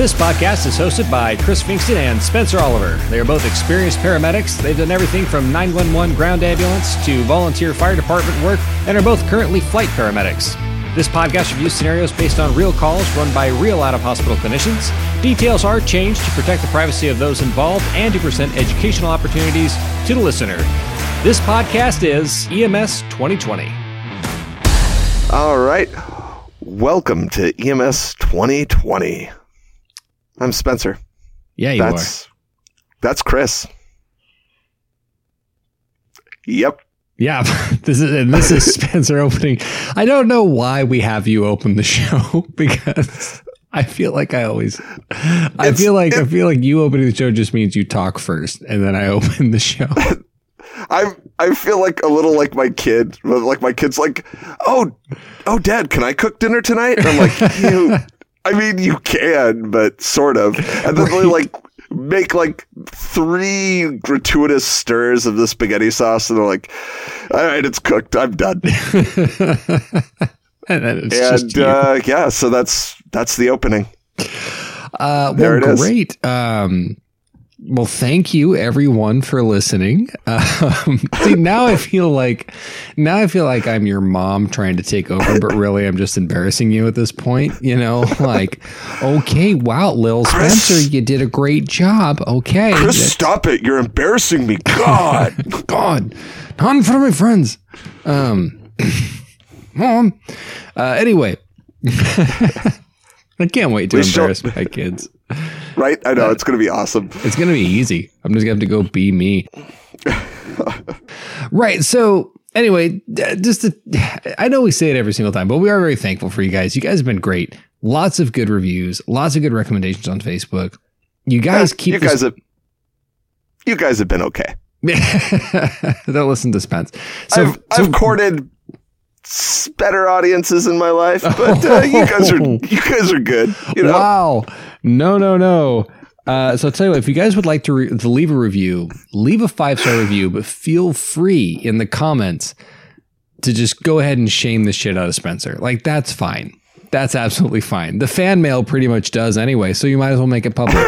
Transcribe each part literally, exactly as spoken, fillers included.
This podcast is hosted by Chris Finkston and Spencer Oliver. They are both experienced paramedics. They've done everything from nine one one ground ambulance to volunteer fire department work and are both currently flight paramedics. This podcast reviews scenarios based on real calls run by real out-of-hospital clinicians. Details are changed to protect the privacy of those involved and to present educational opportunities to the listener. This podcast is E M S twenty twenty. All right. Welcome to E M S twenty twenty. I'm Spencer. Yeah, you that's, are. That's Chris. Yep. Yeah, this is and this is Spencer opening. I don't know why we have you open the show because I feel like I always, I it's, feel like it, I feel like you opening the show just means you talk first and then I open the show. I I feel like a little like my kid, like my kid's like, oh, oh, Dad, can I cook dinner tonight? And I'm like, you, I mean, you can, but sort of, and then right. they like. Make like three gratuitous stirs of the spaghetti sauce, and they're like, "All right, it's cooked. I'm done." and then it's and just uh, yeah, so that's that's the opening. Uh, well, there it is. Great. Um, well, thank you everyone for listening. Um, see, now I feel like now I feel like I'm your mom trying to take over, but really I'm just embarrassing you at this point. You know, like, okay, wow, Lil Chris, Spencer, you did a great job. Okay, Chris, That's, stop it! You're embarrassing me. God, God, not in front of my friends. Um, mom. Uh, anyway, I can't wait to we embarrass shall- my kids. Right? I know. It's going to be awesome. It's going to be easy. I'm just going to have to go be me. Right. So anyway, just to, I know we say it every single time, but we are very thankful for you guys. You guys have been great. Lots of good reviews. Lots of good recommendations on Facebook. You guys yeah, keep... You, this, guys have, you guys have been okay. Don't listen to Spence. So, I've, so, I've courted... better audiences in my life, but uh, you guys are you guys are good. You know? Wow! No, no, no. Uh, so I'll tell you what, if you guys would like to, re- to leave a review, leave a five star review, but feel free in the comments to just go ahead and shame the shit out of Spencer. Like that's fine. That's absolutely fine. The fan mail pretty much does anyway, so you might as well make it public.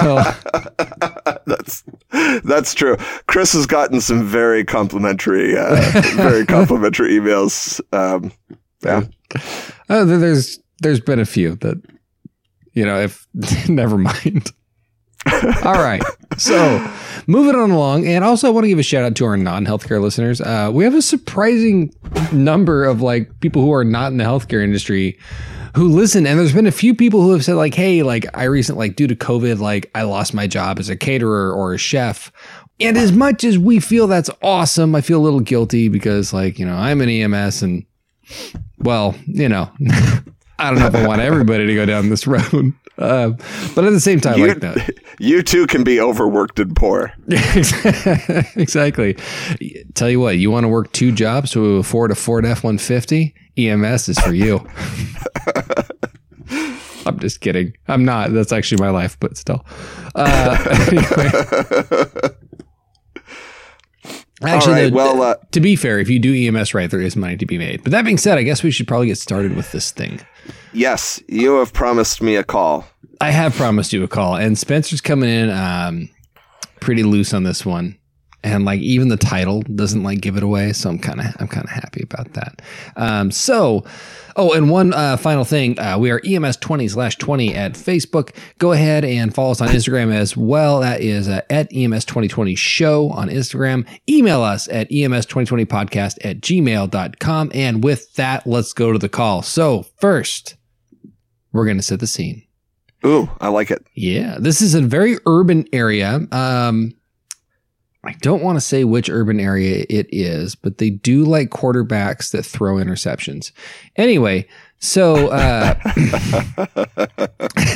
so. That's that's true. Chris has gotten some very complimentary, uh, very complimentary emails. Um, yeah, uh, there's there's been a few that you know. If never mind. All right. So moving on along. And also I want to give a shout out to our non-healthcare listeners. Uh, we have a surprising number of like people who are not in the healthcare industry who listen. And there's been a few people who have said like, hey, like I recently, like due to COVID, like I lost my job as a caterer or a chef. And as much as we feel that's awesome, I feel a little guilty because like, you know, I'm an E M S and well, you know, I don't know if I want everybody to go down this road. Uh, but at the same time, you, like that, you too can be overworked and poor. Exactly. Tell you what, you want to work two jobs to afford a Ford F one fifty? E M S is for you. I'm just kidding. I'm not. That's actually my life, but still. Uh, anyway. Actually, right, though, well, uh, to be fair, if you do E M S right, there is money to be made. But that being said, I guess we should probably get started with this thing. Yes, you have promised me a call. I have promised you a call. And Spencer's coming in um, pretty loose on this one. And like even the title doesn't like give it away. So I'm kind of I'm kind of happy about that. Um, so, oh, and one uh, final thing. Uh, we are E M S twenty slash twenty at Facebook. Go ahead and follow us on Instagram as well. That is uh, at E M S twenty twenty show on Instagram. Email us at E M S twenty twenty podcast at gmail dot com. And with that, let's go to the call. So first, we're going to set the scene. Ooh, I like it. Yeah, this is a very urban area. Um I don't want to say which urban area it is, but they do like quarterbacks that throw interceptions. Anyway, so uh,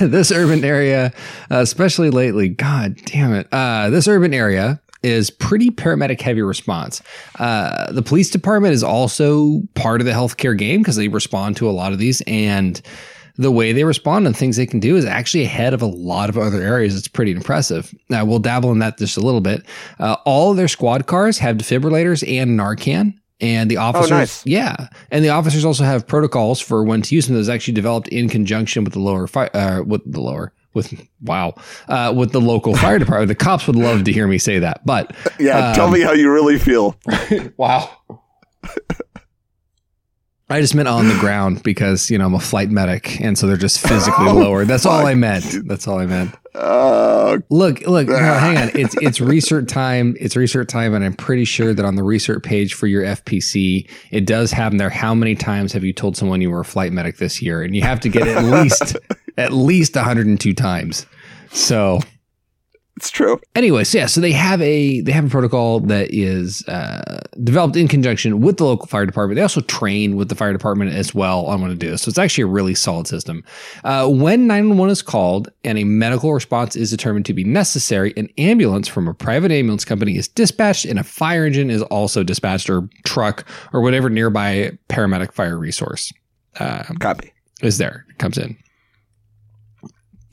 this urban area, uh, especially lately, God damn it. Uh, this urban area is pretty paramedic heavy response. Uh, the police department is also part of the healthcare game because they respond to a lot of these, and the way they respond and things they can do is actually ahead of a lot of other areas. It's pretty impressive. Now, we'll dabble in that just a little bit. Uh, all of their squad cars have defibrillators and Narcan, And the officers, oh, nice. yeah, and the officers also have protocols for when to use them. That was actually developed in conjunction with the lower fire, uh, with the lower, with wow, uh, with the local fire department. The cops would love to hear me say that, but yeah, um, tell me how you really feel. Wow, I just meant on the ground because you know I'm a flight medic, and so they're just physically oh, lower. That's fuck. all I meant. That's all I meant. Uh, look, look, no, hang on. It's it's research time. It's research time. And I'm pretty sure that on the research page for your F P C, it does have in there. How many times have you told someone you were a flight medic this year? And you have to get at least, at least one hundred two times. So it's true. Anyway, so yeah, so they have a, they have a protocol that is uh, developed in conjunction with the local fire department. They also train with the fire department as well on what to do. So it's actually a really solid system. Uh, when nine one one is called and a medical response is determined to be necessary, an ambulance from a private ambulance company is dispatched and a fire engine is also dispatched or truck or whatever nearby paramedic fire resource uh, Copy. is there, comes in.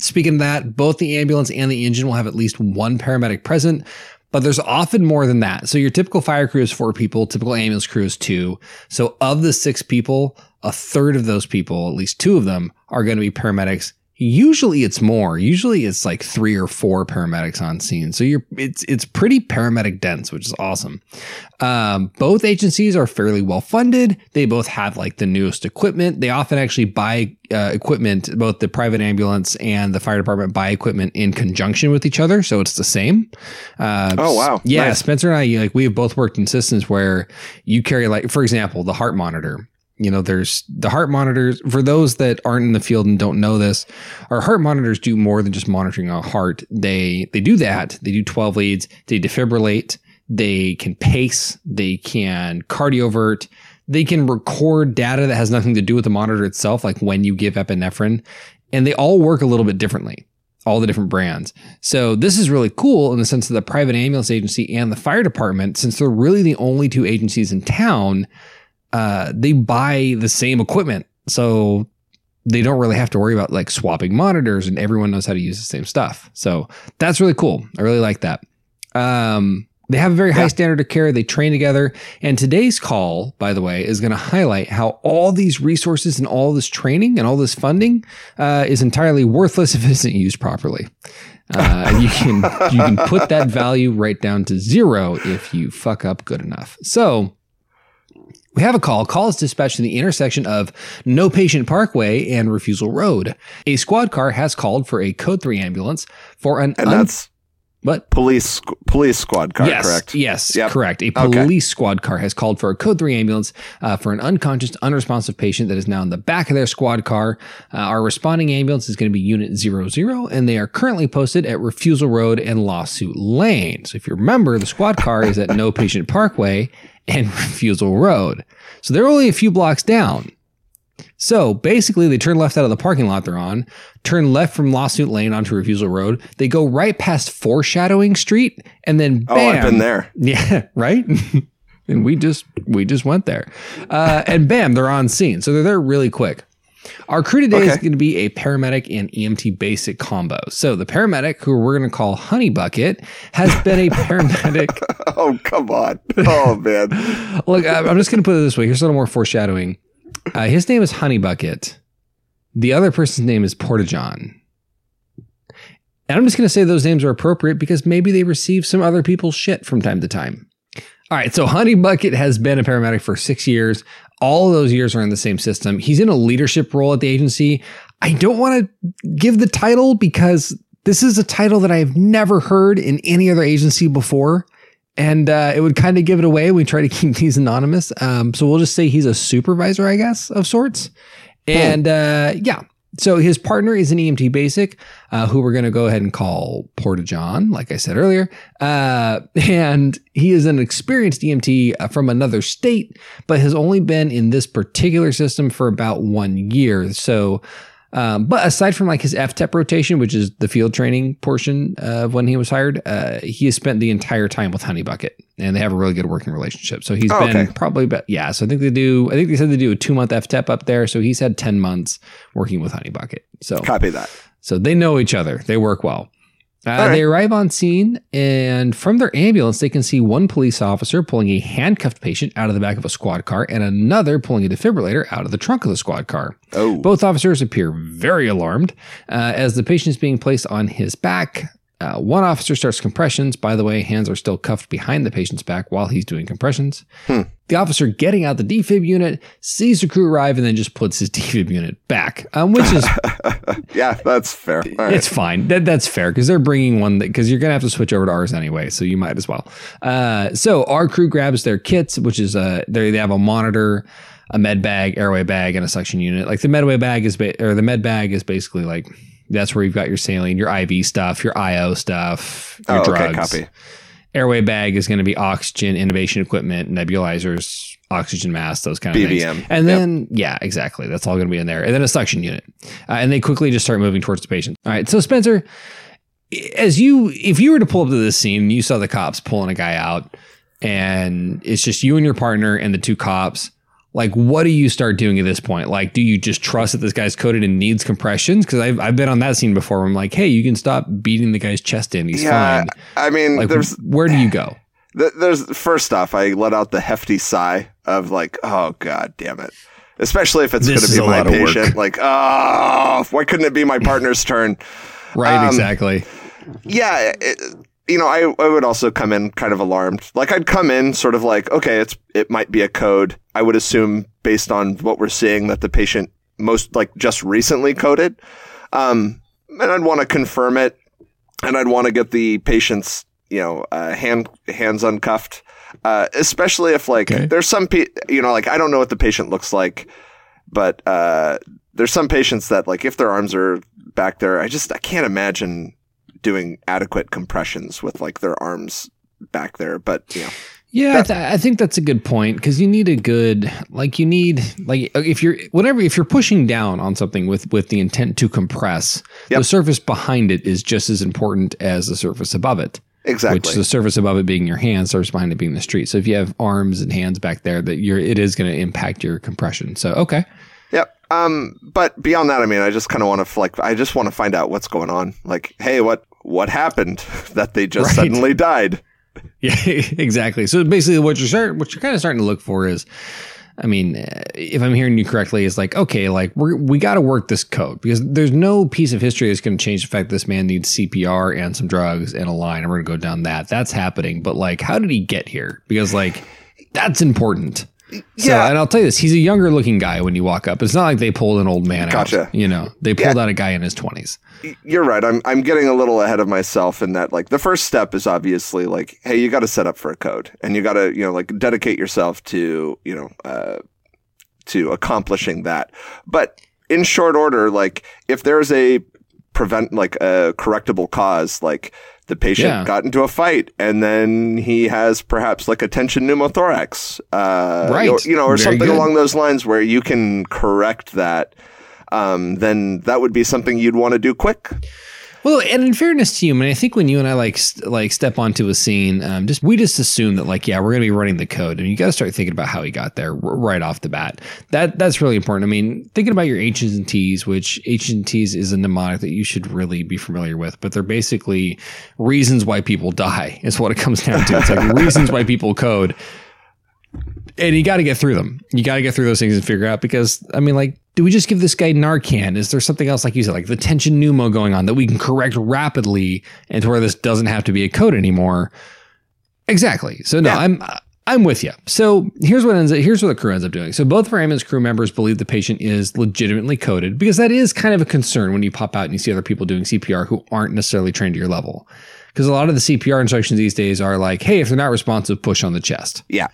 Speaking of that, both the ambulance and the engine will have at least one paramedic present, but there's often more than that. So your typical fire crew is four people, typical ambulance crew is two. So of the six people, a third of those people, at least two of them, are going to be paramedics. Usually it's more. Usually it's like three or four paramedics on scene. So you're it's it's pretty paramedic dense, which is awesome. Um, both agencies are fairly well funded. They both have like the newest equipment. They often actually buy uh, equipment. Both the private ambulance and the fire department buy equipment in conjunction with each other, so it's the same. Uh, oh wow! Yeah, nice. Spencer and I like we have both worked in systems where you carry like, for example, the heart monitor. You know, there's the heart monitors. For those that aren't in the field and don't know this, our heart monitors do more than just monitoring a heart. They they do that. They do twelve leads. They defibrillate. They can pace. They can cardiovert. They can record data that has nothing to do with the monitor itself, like when you give epinephrine. And they all work a little bit differently, all the different brands. So this is really cool in the sense that the private ambulance agency and the fire department, since they're really the only two agencies in town, Uh, they buy the same equipment, so they don't really have to worry about like swapping monitors, and everyone knows how to use the same stuff. So that's really cool. I really like that. Um, they have a very high yeah. standard of care. They train together. And today's call, by the way, is going to highlight how all these resources and all this training and all this funding uh, is entirely worthless if it isn't used properly. Uh, you can you can put that value right down to zero if you fuck up good enough. So we have a call. Call is dispatched in the intersection of No Patient Parkway and Refusal Road. A squad car has called for a Code three ambulance for an... And un- that's... What? Police police squad car, yes, correct? Yes, yep. correct. A police okay. squad car has called for a Code three ambulance uh, for an unconscious, unresponsive patient that is now in the back of their squad car. Uh, our responding ambulance is going to be Unit zero zero, and they are currently posted at Refusal Road and Lawsuit Lane. So if you remember, the squad car is at No Patient Parkway and Refusal Road. So they're only a few blocks down. So basically, they turn left out of the parking lot they're on, turn left from Lawsuit Lane onto Refusal Road. They go right past Foreshadowing Street, and then bam. Oh, I've been there. Yeah, right? And we just we just went there. Uh, and bam, they're on scene. So they're there really quick. Our crew today okay. is going to be a paramedic and E M T basic combo. So the paramedic, who we're going to call Honey Bucket, has been a paramedic. Oh, come on. Oh, man. Look, I'm just going to put it this way. Here's a little more foreshadowing. Uh, his name is Honey Bucket. The other person's name is Portageon. And I'm just going to say those names are appropriate because maybe they receive some other people's shit from time to time. All right. So Honey Bucket has been a paramedic for six years. All of those years are in the same system. He's in a leadership role at the agency. I don't want to give the title because this is a title that I have never heard in any other agency before. And uh, it would kind of give it away. We try to keep these anonymous. Um, so we'll just say he's a supervisor, I guess, of sorts. And uh, yeah. So his partner is an E M T basic, uh, who we're going to go ahead and call Portageon, like I said earlier. Uh, and he is an experienced E M T from another state, but has only been in this particular system for about one year. So, um, but aside from like his F T E P rotation, which is the field training portion of when he was hired, uh, he has spent the entire time with Honey Bucket, and they have a really good working relationship. So he's oh, been okay. probably about, yeah. So I think they do, I think they said they do a two month F T E P up there. So he's had ten months working with Honey Bucket. So copy that. So they know each other. They work well. Uh, right. They arrive on scene, and from their ambulance, they can see one police officer pulling a handcuffed patient out of the back of a squad car and another pulling a defibrillator out of the trunk of the squad car. Oh. Both officers appear very alarmed uh, as the patient is being placed on his back. Uh, one officer starts compressions. By the way, hands are still cuffed behind the patient's back while he's doing compressions. Hmm. The officer getting out the defib unit sees the crew arrive and then just puts his defib unit back, um, which is... yeah, that's fair. Right. It's fine. That, that's fair because they're bringing one because you're going to have to switch over to ours anyway, so you might as well. Uh, so our crew grabs their kits, which is uh, they have a monitor, a med bag, airway bag, and a suction unit. Like the medway bag is ba- or the med bag is basically like... That's where you've got your saline, your I V stuff, your I O stuff, your oh, okay, drugs. Copy. Airway bag is going to be oxygen, intubation equipment, nebulizers, oxygen masks, those kind of B B M. Things. And then, yep. yeah, exactly. That's all going to be in there. And then a suction unit. Uh, and they quickly just start moving towards the patient. All right. So, Spencer, as you, if you were to pull up to this scene, you saw the cops pulling a guy out, and it's just you and your partner and the two cops. Like, what do you start doing at this point? Like, do you just trust that this guy's coded and needs compressions? Because I've, I've been on that scene before where I'm like, hey, you can stop beating the guy's chest in. He's yeah, fine. I mean, like, there's where do you go? There's first off, I let out the hefty sigh of like, oh, God damn it. Especially if it's going to be my patient. Like, oh, why couldn't it be my partner's turn? Right. Um, exactly. Yeah. It, you know, I, I would also come in kind of alarmed. Like, I'd come in sort of like, okay, it's it might be a code. I would assume based on what we're seeing that the patient most like just recently coded. Um, and I'd want to confirm it. And I'd want to get the patient's, you know, uh, hand hands uncuffed, uh, especially if like okay. there's some, pe- you know, like I don't know what the patient looks like, but uh, there's some patients that like if their arms are back there, I just I can't imagine doing adequate compressions with like their arms back there. But you know, yeah, I, th- I think that's a good point because you need a good, like you need, like if you're whatever, if you're pushing down on something with, with the intent to compress, yep. the surface behind it is just as important as the surface above it. Exactly. Which the surface above it being your hands, surface behind it being the street. So if you have arms and hands back there that you're, it is going to impact your compression. So, okay. Yep. Um, but beyond that, I mean, I just kind of want to like, I just want to find out what's going on. Like, hey, what, what happened that they just right. suddenly died? Yeah, exactly. So basically what you're start, what you're kind of starting to look for is, I mean, if I'm hearing you correctly, it's like, okay, like we're, we got to work this code because there's no piece of history that's going to change the fact that this man needs C P R and some drugs and a line. And we're going to go down that. That's happening. But like, how did he get here? Because like, that's important. So, yeah. And I'll tell you this, he's a younger looking guy when you walk up. It's not like they pulled an old man gotcha. out, you know, they pulled yeah. out a guy in his twenties. You're right. I'm I'm getting a little ahead of myself in that, like, the first step is obviously like, hey, you got to set up for a code and you got to, you know, like dedicate yourself to, you know, uh, to accomplishing that. But in short order, like if there's a prevent, like a correctable cause, like the patient yeah. got into a fight and then he has perhaps like a tension pneumothorax, uh, right. or, you know, or Very something good. along those lines where you can correct that. Um, then that would be something you'd want to do quick. Well, and in fairness to you, I mean, I think when you and I like st- like step onto a scene, um, just we just assume that like, yeah, we're going to be running the code, and you got to start thinking about how he got there r- right off the bat. That that's really important. I mean, thinking about your H's and T's, which H's and T's is a mnemonic that you should really be familiar with, but they're basically reasons why people die is what it comes down to. It's like reasons why people code, and you got to get through them. You got to get through those things and figure out because I mean, like. Do we just give this guy Narcan? Is there something else, like you said, like the tension pneumo going on that we can correct rapidly and to where this doesn't have to be a code anymore? Exactly. So no, yeah. I'm I'm with you. So here's what ends. Up, here's what the crew ends up doing. So both of our ambulance crew members believe the patient is legitimately coded because that is kind of a concern when you pop out and you see other people doing C P R who aren't necessarily trained to your level. Because a lot of the C P R instructions these days are like, hey, if they're not responsive, push on the chest. Yeah.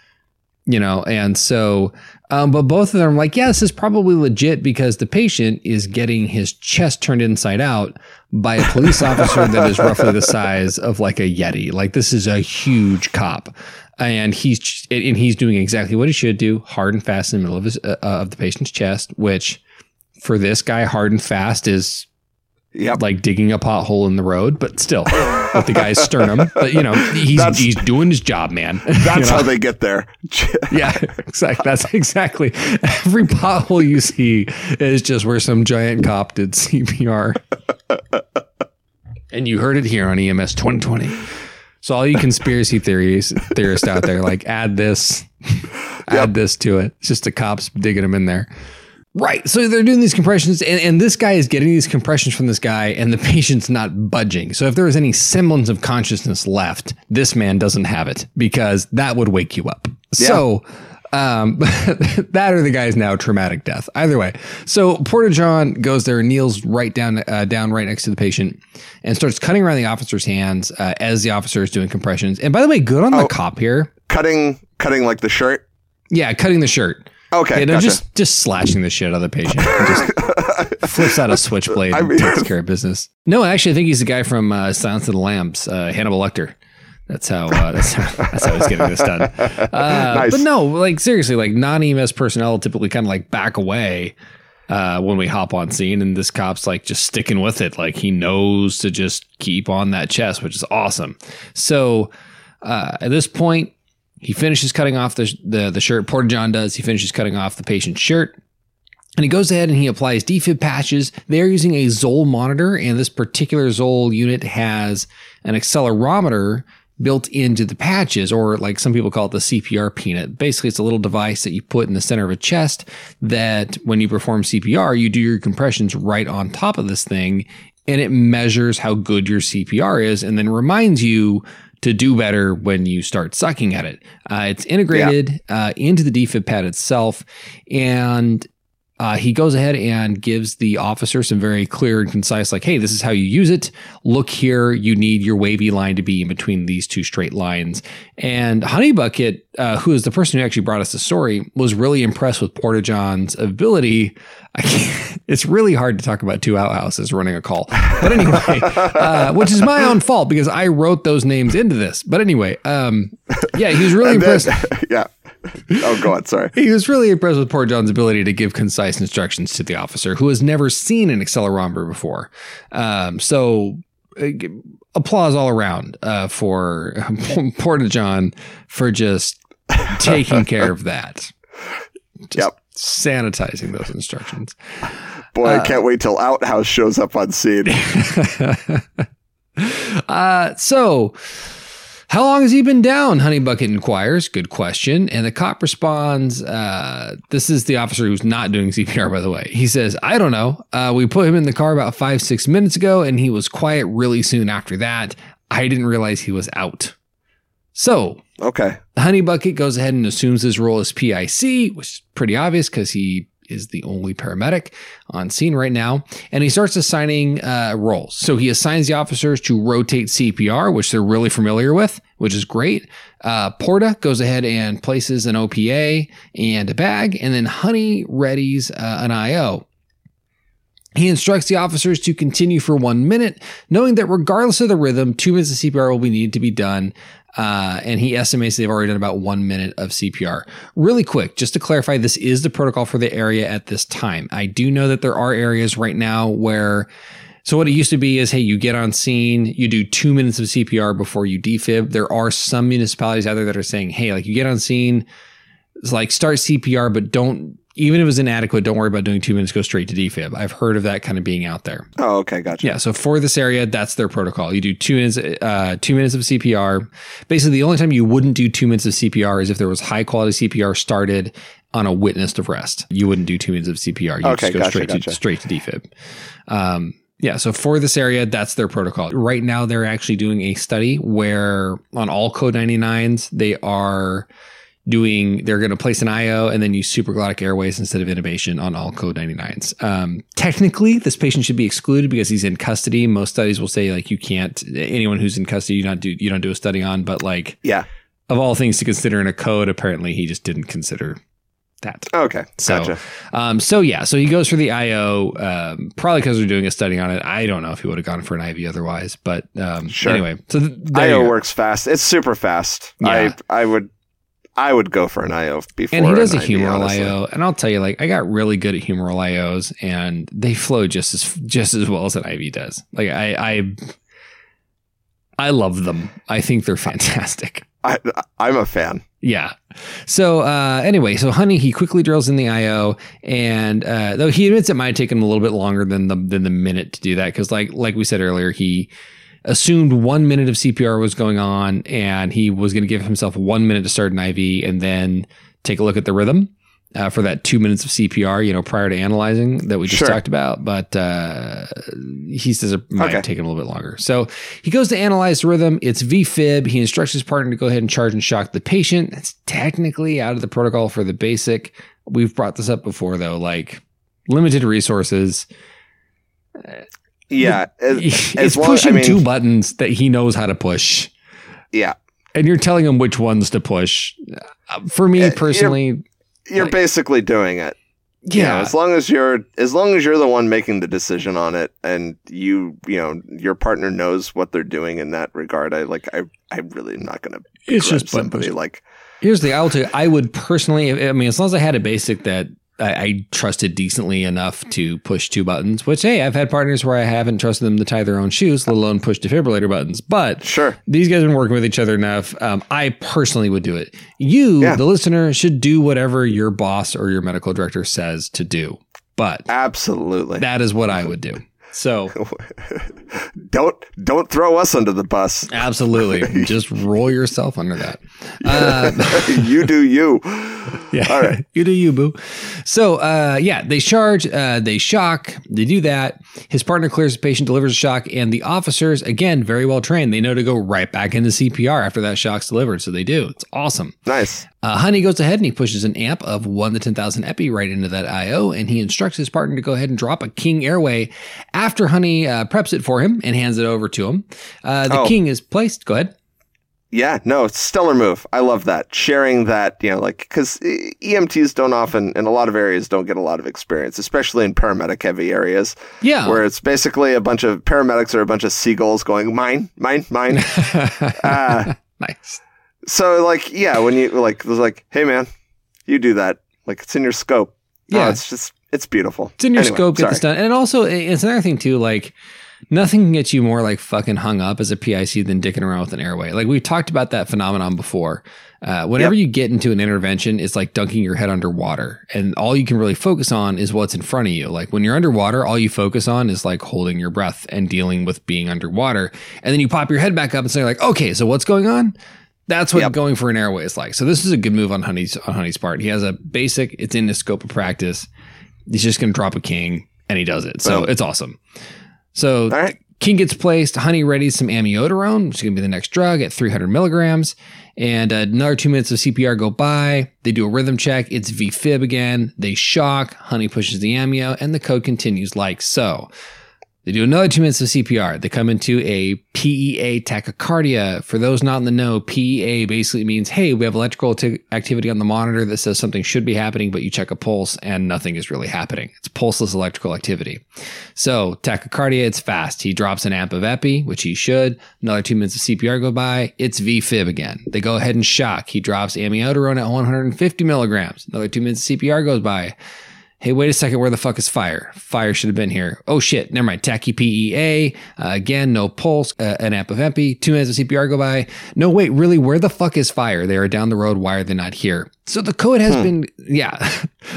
You know, and so, um, but both of them are like, yeah, this is probably legit because the patient is getting his chest turned inside out by a police officer that is roughly the size of like a Yeti. Like this is a huge cop, and he's and he's doing exactly what he should do, hard and fast in the middle of his uh, of the patient's chest. Which, for this guy, hard and fast is. Yep. Like digging a pothole in the road, but still with the guy's sternum. But, you know, he's that's, he's doing his job, man. That's you know? how they get there. yeah, exactly. That's exactly. Every pothole you see is just where some giant cop did C P R. And you heard it here on E M S twenty twenty. So all you conspiracy theories theorists out there, like add this, add yep. this to it. It's just the cops digging them in there. Right. So they're doing these compressions and, and this guy is getting these compressions from this guy and the patient's not budging. So if there is any semblance of consciousness left, this man doesn't have it because that would wake you up. Yeah. So um, that or the guy's now traumatic death. Either way. So Porta John goes there, kneels right down, uh, down right next to the patient and starts cutting around the officer's hands uh, as the officer is doing compressions. And by the way, good on oh, the cop here. Cutting, cutting like the shirt. Yeah. Cutting the shirt. Okay, yeah, no, gotcha. just just slashing the shit out of the patient. Just flips out a switchblade and I mean, takes care of business. No, actually, I think he's the guy from uh, Silence of the Lambs, uh, Hannibal Lecter. That's how uh, that's how, that's how he's getting this done. Uh, nice. But no, like seriously, like non-E M S personnel typically kind of like back away uh, when we hop on scene, and this cop's like just sticking with it. Like he knows to just keep on that chest, which is awesome. So uh, at this point. He finishes cutting off the, the the shirt. Porta John does. He finishes cutting off the patient's shirt. And he goes ahead and he applies defib patches. They're using a Zoll monitor. And this particular Zoll unit has an accelerometer built into the patches, or like some people call it the C P R peanut. Basically, it's a little device that you put in the center of a chest that when you perform C P R, you do your compressions right on top of this thing. And it measures how good your C P R is and then reminds you to do better when you start sucking at it. Uh, it's integrated yeah. uh, into the defib pad itself. And uh, he goes ahead and gives the officer some very clear and concise, like, hey, this is how you use it. Look here. You need your wavy line to be in between these two straight lines. And Honeybucket, uh, who is the person who actually brought us the story, was really impressed with Porta John's ability. I can't, it's really hard to talk about two outhouses running a call. But anyway, uh, which is my own fault because I wrote those names into this. But anyway, um, yeah, he was really impressed. Then, yeah. Oh, God, sorry. He was really impressed with Porta John's ability to give concise instructions to the officer who has never seen an accelerometer before. Um, so uh, applause all around uh, for Porta John for just taking care of that. Just, yep. Sanitizing those instructions. Boy, I can't uh, wait till Outhouse shows up on scene. uh, so, how long has he been down? Honeybucket inquires. Good question. And the cop responds, uh, this is the officer who's not doing C P R, by the way. He says, I don't know. Uh, we put him in the car about five, six minutes ago, and he was quiet really soon after that. I didn't realize he was out. So, okay. Honeybucket goes ahead and assumes his role as P I C, which is pretty obvious because he is the only paramedic on scene right now. And he starts assigning uh, roles. So he assigns the officers to rotate C P R, which they're really familiar with, which is great. Uh, Porta goes ahead and places an O P A and a bag, and then Honey readies uh, an I O. He instructs the officers to continue for one minute, knowing that regardless of the rhythm, two minutes of C P R will be needed to be done. Uh, and he estimates they've already done about one minute of C P R. Really quick, just to clarify, this is the protocol for the area at this time. I do know that there are areas right now where, so what it used to be is, hey, you get on scene, you do two minutes of C P R before you defib. There are some municipalities out there that are saying, hey, like you get on scene, it's like start C P R, but don't, even if it's inadequate, don't worry about doing two minutes, go straight to defib. I've heard of that kind of being out there. Oh, okay. Gotcha. Yeah. So for this area, that's their protocol. You do two minutes, uh, two minutes of C P R. Basically, the only time you wouldn't do two minutes of C P R is if there was high quality C P R started on a witnessed arrest. You wouldn't do two minutes of C P R. You okay, just go gotcha, straight, gotcha. To, straight to defib. Um, yeah. So for this area, that's their protocol. Right now, they're actually doing a study where on all Code ninety-nines, they are... Doing, they're going to place an I O and then use supraglottic airways instead of intubation on all Code ninety-nines. Um, technically, this patient should be excluded because he's in custody. Most studies will say like you can't, anyone who's in custody, you don't do you don't do a study on. But like, yeah, of all things to consider in a code, apparently he just didn't consider that. Okay, so, gotcha. Um, so yeah, so he goes for the I O um, probably because they're doing a study on it. I don't know if he would have gone for an I V otherwise, but um, sure. Anyway, so th- I O works fast. It's super fast. Yeah. I I would. I would go for an I O before. And he does a humeral I O, and I'll tell you, like I got really good at humeral I Os, and they flow just as just as well as an I V does. Like I, I, I love them. I think they're fantastic. I, I'm a fan. Yeah. So uh, anyway, so Honey, he quickly drills in the I O, and uh, though he admits it might have taken him a little bit longer than the than the minute to do that, because like like we said earlier, he. assumed one minute of C P R was going on and he was going to give himself one minute to start an I V and then take a look at the rhythm uh, for that two minutes of C P R, you know, prior to analyzing that we just sure. talked about. But uh, he says it might okay. have taken a little bit longer. So he goes to analyze the rhythm. It's V Fib. He instructs his partner to go ahead and charge and shock the patient. That's technically out of the protocol for the basic. We've brought this up before, though, like limited resources. Yeah. As, it's as well, pushing I mean, two buttons that he knows how to push. Yeah. And you're telling him which ones to push. For me personally, you're, you're like, basically doing it. Yeah. You know, as long as you're, as long as you're the one making the decision on it, and you, you know, your partner knows what they're doing in that regard. I like. I, I really am not going to. It's just somebody push. Like. Here's the thing. I would personally. I mean, as long as I had a basic that I, I trusted decently enough to push two buttons. Which, hey, I've had partners where I haven't trusted them to tie their own shoes, let alone push defibrillator buttons. But sure, these guys have been working with each other enough. Um, I personally would do it. You, yeah. the listener, should do whatever your boss or your medical director says to do. But absolutely, that is what I would do. So don't don't throw us under the bus. Absolutely. Just roll yourself under that. Uh, you do you. Yeah. All right. You do you, boo. So, uh, yeah, they charge, uh, they shock, they do that. His partner clears the patient, delivers a shock, and the officers, again, very well trained. They know to go right back into C P R after that shock's delivered. So they do. It's awesome. Nice. Uh, Honey goes ahead and he pushes an amp of one to ten thousand epi right into that I O, and he instructs his partner to go ahead and drop a King airway after Honey uh, preps it for him and hands it over to him. Uh, the oh. King is placed. Go ahead. Yeah, no, stellar move. I love that. Sharing that, you know, like, because E M Ts don't often, in a lot of areas, don't get a lot of experience, especially in paramedic-heavy areas. Yeah. Where it's basically a bunch of paramedics or a bunch of seagulls going, mine, mine, mine. uh, nice. So, like, yeah, when you, like, like, hey, man, you do that. Like, it's in your scope. Yeah. Oh, it's just, it's beautiful. It's in your anyway, scope. Get this done. And also, it's another thing, too, like, nothing can get you more, like, fucking hung up as a P I C than dicking around with an airway. Like, we've talked about that phenomenon before. Uh, whenever yep. you get into an intervention, it's like dunking your head underwater. And all you can really focus on is what's in front of you. Like, when you're underwater, all you focus on is, like, holding your breath and dealing with being underwater. And then you pop your head back up and say, like, okay, so what's going on? That's what yep. going for an airway is like. So this is a good move on Honey's on Honey's part. He has a basic, it's in his scope of practice. He's just going to drop a King, and he does it. So Boom. It's awesome. So right. King gets placed. Honey readies some amiodarone, which is going to be the next drug, at three hundred milligrams. And another two minutes of C P R go by. They do a rhythm check. It's V Fib again. They shock. Honey pushes the amio, and the code continues like so. They do another two minutes of C P R. They come into a P E A tachycardia. For those not in the know, P E A basically means, hey, we have electrical t- activity on the monitor that says something should be happening, but you check a pulse and nothing is really happening. It's pulseless electrical activity. So tachycardia, it's fast. He drops an amp of epi, which he should. Another two minutes of C P R go by. It's V Fib again. They go ahead and shock. He drops amiodarone at one hundred fifty milligrams. Another two minutes of C P R goes by. Hey, wait a second. Where the fuck is fire? Fire should have been here. Oh, shit. Never mind. Tacky P E A. Uh, again, no pulse. Uh, an amp of empty. Two minutes of C P R go by. No, wait. Really? Where the fuck is fire? They are down the road. Why are they not here? So the code has hmm. been... Yeah.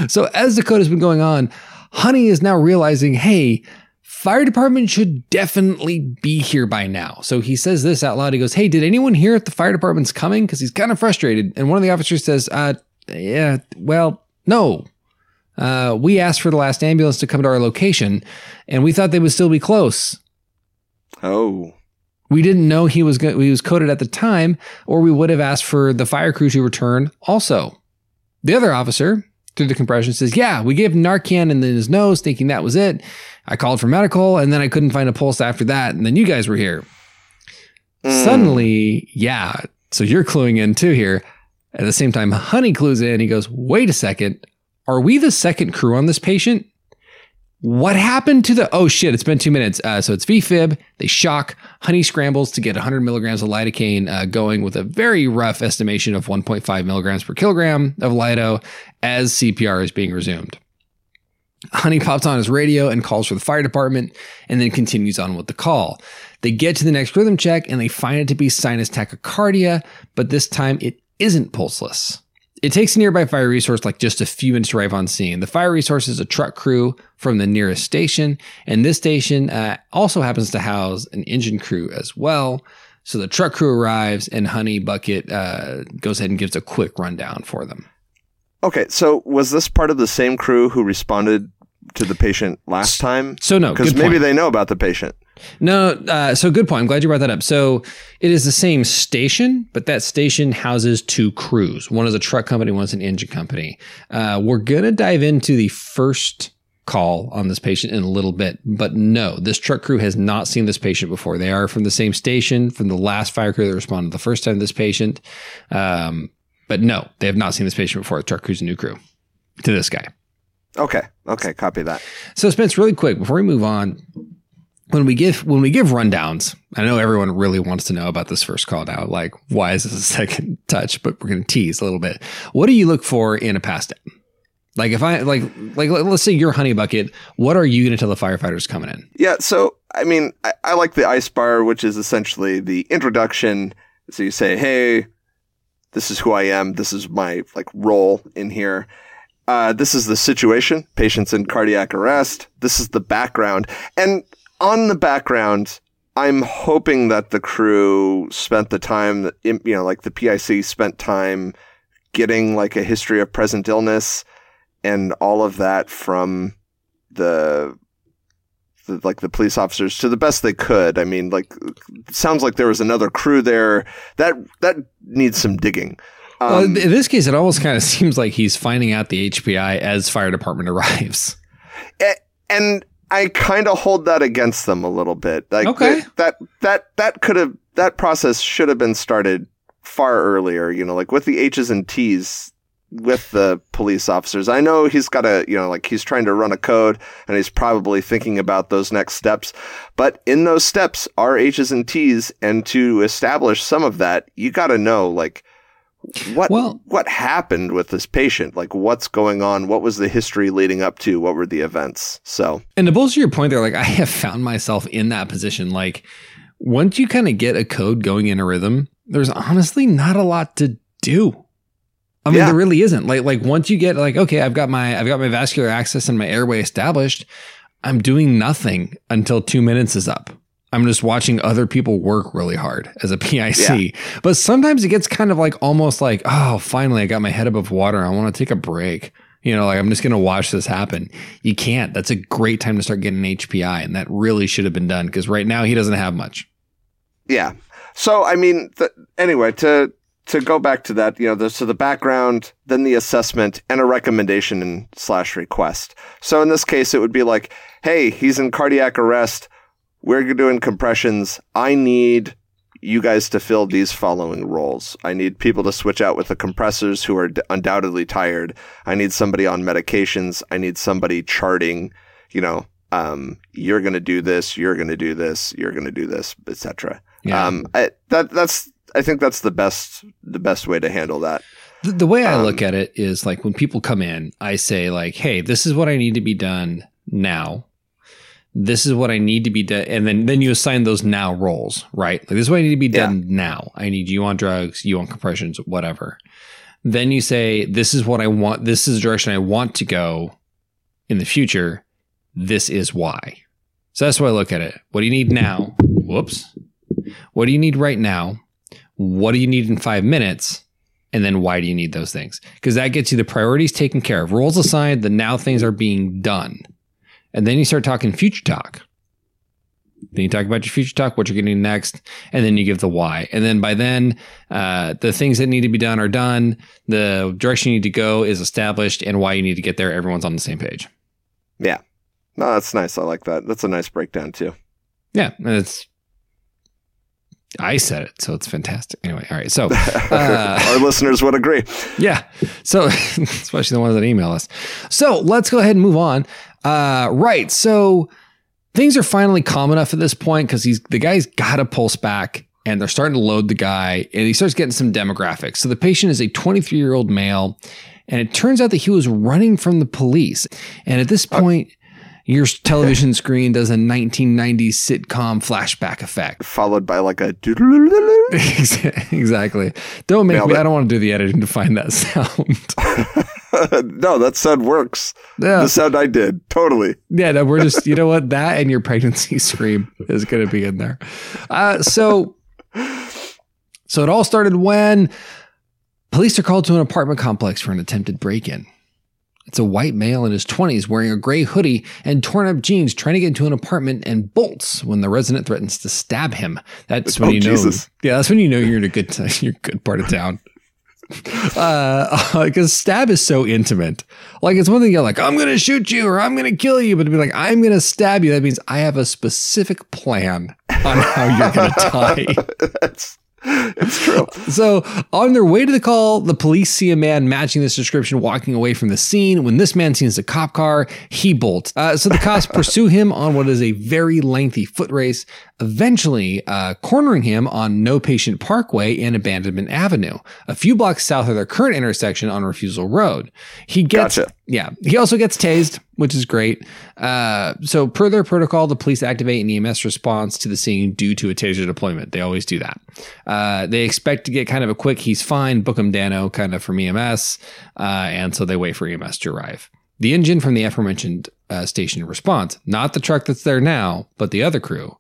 So as the code has been going on, Honey is now realizing, hey, fire department should definitely be here by now. So he says this out loud. He goes, hey, did anyone hear if the fire department's coming? Because he's kind of frustrated. And one of the officers says, "Uh, yeah, well, no. Uh, we asked for the last ambulance to come to our location, and we thought they would still be close. Oh, we didn't know he was go- he was coded at the time, or we would have asked for the fire crew to return." Also, the other officer through the compression says, "Yeah, we gave Narcan in his nose, thinking that was it. I called for medical, and then I couldn't find a pulse after that, and then you guys were here." Mm. Suddenly, yeah. So you're cluing in too here. At the same time, Honey clues in. He goes, "Wait a second. Are we the second crew on this patient? What happened to the... Oh, shit, it's been two minutes. Uh, so it's V Fib. They shock. Honey scrambles to get one hundred milligrams of lidocaine uh, going with a very rough estimation of one point five milligrams per kilogram of Lido as C P R is being resumed. Honey pops on his radio and calls for the fire department and then continues on with the call. They get to the next rhythm check and they find it to be sinus tachycardia, but this time it isn't pulseless. It takes a nearby fire resource like just a few minutes to arrive on scene. The fire resource is a truck crew from the nearest station, and this station uh, also happens to house an engine crew as well. So the truck crew arrives, and Honey Bucket uh, goes ahead and gives a quick rundown for them. Okay, so was this part of the same crew who responded to the patient last time? So no, because maybe they know about the patient. No, uh, so good point. I'm glad you brought that up. So it is the same station, but that station houses two crews. One is a truck company, one's an engine company. Uh, we're going to dive into the first call on this patient in a little bit, but no, this truck crew has not seen this patient before. They are from the same station, from the last fire crew that responded the first time to this patient. Um, but no, they have not seen this patient before. The truck crew's a new crew to this guy. Okay. Okay. Copy that. So Spence, really quick, before we move on, when we give, when we give rundowns, I know everyone really wants to know about this first call now, like why is this a second touch, but we're going to tease a little bit. What do you look for in a pass down? Like if I like, like, let's say you're Honey Bucket, what are you going to tell the firefighters coming in? Yeah. So, I mean, I, I like the ice bar, which is essentially the introduction. So you say, hey, this is who I am. This is my like role in here. Uh, this is the situation. Patient's in cardiac arrest. This is the background. And on the background, I'm hoping that the crew spent the time that, you know, like the P I C spent time getting like a history of present illness and all of that from the, the, like the police officers to the best they could. I mean, like, sounds like there was another crew there that, that needs some digging. Um, well, in this case, it almost kind of seems like he's finding out the H P I as fire department arrives. And I kind of hold that against them a little bit. Like okay. that, that, that could have, that process should have been started far earlier, you know, like with the H's and T's. With the police officers. I know he's got a, you know, like he's trying to run a code and he's probably thinking about those next steps, but in those steps are H's and T's. And to establish some of that, you got to know like what, well, what happened with this patient? Like what's going on? What was the history leading up to? What were the events? So, and to bolster your point there, like I have found myself in that position. Like once you kind of get a code going in a rhythm, there's honestly not a lot to do. I mean, yeah. There really isn't. Like, like once you get like, okay, I've got my, I've got my vascular access and my airway established. I'm doing nothing until two minutes is up. I'm just watching other people work really hard as a P I C. Yeah. But sometimes it gets kind of like almost like, oh, finally I got my head above water. I want to take a break. You know, like I'm just going to watch this happen. You can't. That's a great time to start getting an H P I. And that really should have been done because right now he doesn't have much. Yeah. So, I mean, th- anyway, to, To go back to that, you know, the, so the background, then the assessment, and a recommendation and slash request. So in this case, it would be like, hey, he's in cardiac arrest. We're doing compressions. I need you guys to fill these following roles. I need people to switch out with the compressors who are d- undoubtedly tired. I need somebody on medications. I need somebody charting, you know, um, you're going to do this. You're going to do this. You're going to do this, et cetera. Yeah. Um, I, that, that's... I think that's the best the best way to handle that. The, the way I um, look at it is like when people come in, I say like, hey, this is what I need to be done now. This is what I need to be done. And then, then you assign those now roles, right? Like this is what I need to be done yeah. now. I need you on drugs, you on compressions, whatever. Then you say, this is what I want. This is the direction I want to go in the future. This is why. So that's the way I look at it. What do you need now? Whoops. What do you need right now? What do you need in five minutes? And then why do you need those things? Because that gets you the priorities taken care of. Roles aside, the now things are being done. And then you start talking future talk. Then you talk about your future talk, what you're getting next, and then you give the why. And then by then, uh, the things that need to be done are done. The direction you need to go is established and why you need to get there. Everyone's on the same page. Yeah. No, that's nice. I like that. That's a nice breakdown too. Yeah. And it's, I said it, so it's fantastic. Anyway, all right. So uh, our listeners would agree. Yeah. So especially the ones that email us. So let's go ahead and move on. Uh, right. So things are finally calm enough at this point because he's the guy's got to pulse back and they're starting to load the guy and he starts getting some demographics. So the patient is a twenty-three-year-old male and it turns out that he was running from the police. And at this point, Your television screen does a nineteen nineties sitcom flashback effect. Followed by like a... Exactly. Don't make Nailed me... It. I don't want to do the editing to find that sound. No, that sound works. Yeah. The sound I did. Totally. Yeah, no, we're just... You know what? That and your pregnancy scream is going to be in there. Uh, so, so it all started when police are called to an apartment complex for an attempted break-in. It's a white male in his twenties wearing a gray hoodie and torn up jeans trying to get into an apartment and bolts when the resident threatens to stab him. That's when oh, you know. Jesus. Yeah, that's when you know you're in a good t- you're a good part of town. Uh, because stab is so intimate. Like, it's one thing you're like, I'm going to shoot you or I'm going to kill you. But to be like, I'm going to stab you. That means I have a specific plan on how you're going to die. That's... It's true. So on their way to the call, the police see a man matching this description walking away from the scene. When this man sees a cop car, he bolts. Uh, so the cops pursue him on what is a very lengthy foot race, eventually uh, cornering him on No Patient Parkway and Abandonment Avenue, a few blocks south of their current intersection on Refusal Road. He gets... Gotcha. Yeah. He also gets tased, which is great. Uh, so per their protocol, the police activate an E M S response to the scene due to a taser deployment. They always do that. Uh, they expect to get kind of a quick, he's fine, book him Dano kind of from E M S. Uh, and so they wait for E M S to arrive. The engine from the aforementioned uh, station responds, not the truck that's there now, but the other crew.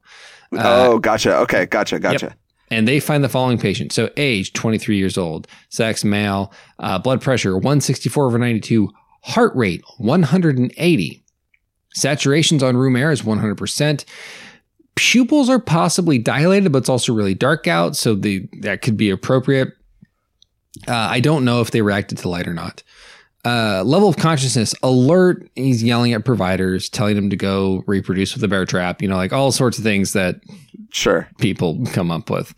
Uh, oh, gotcha. Okay. Gotcha. Gotcha. Yep. And they find the following patient. So age, twenty-three years old, sex, male, uh, blood pressure, one sixty-four over ninety-two, heart rate, one hundred eighty. Saturations on room air is one hundred percent. Pupils are possibly dilated, but it's also really dark out, so the that could be appropriate. Uh, I don't know if they reacted to light or not. Uh, level of consciousness, alert. He's yelling at providers, telling them to go reproduce with a bear trap. You know, like all sorts of things that sure people come up with.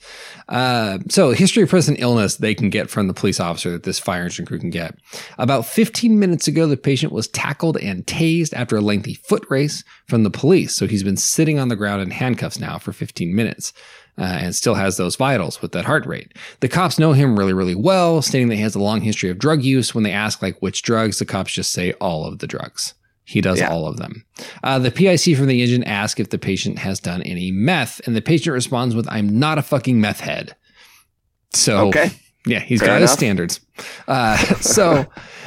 Uh, so history of present illness they can get from the police officer that this fire engine crew can get. About fifteen minutes ago, the patient was tackled and tased after a lengthy foot race from the police. So he's been sitting on the ground in handcuffs now for fifteen minutes. Uh, and still has those vitals with that heart rate. The cops know him really, really well, stating that he has a long history of drug use. When they ask, like, which drugs, the cops just say all of the drugs. He does yeah. all of them. Uh, the P I C from the engine asks if the patient has done any meth, and the patient responds with, I'm not a fucking meth head. So, okay. yeah, he's Fair got enough. his standards. Uh, so,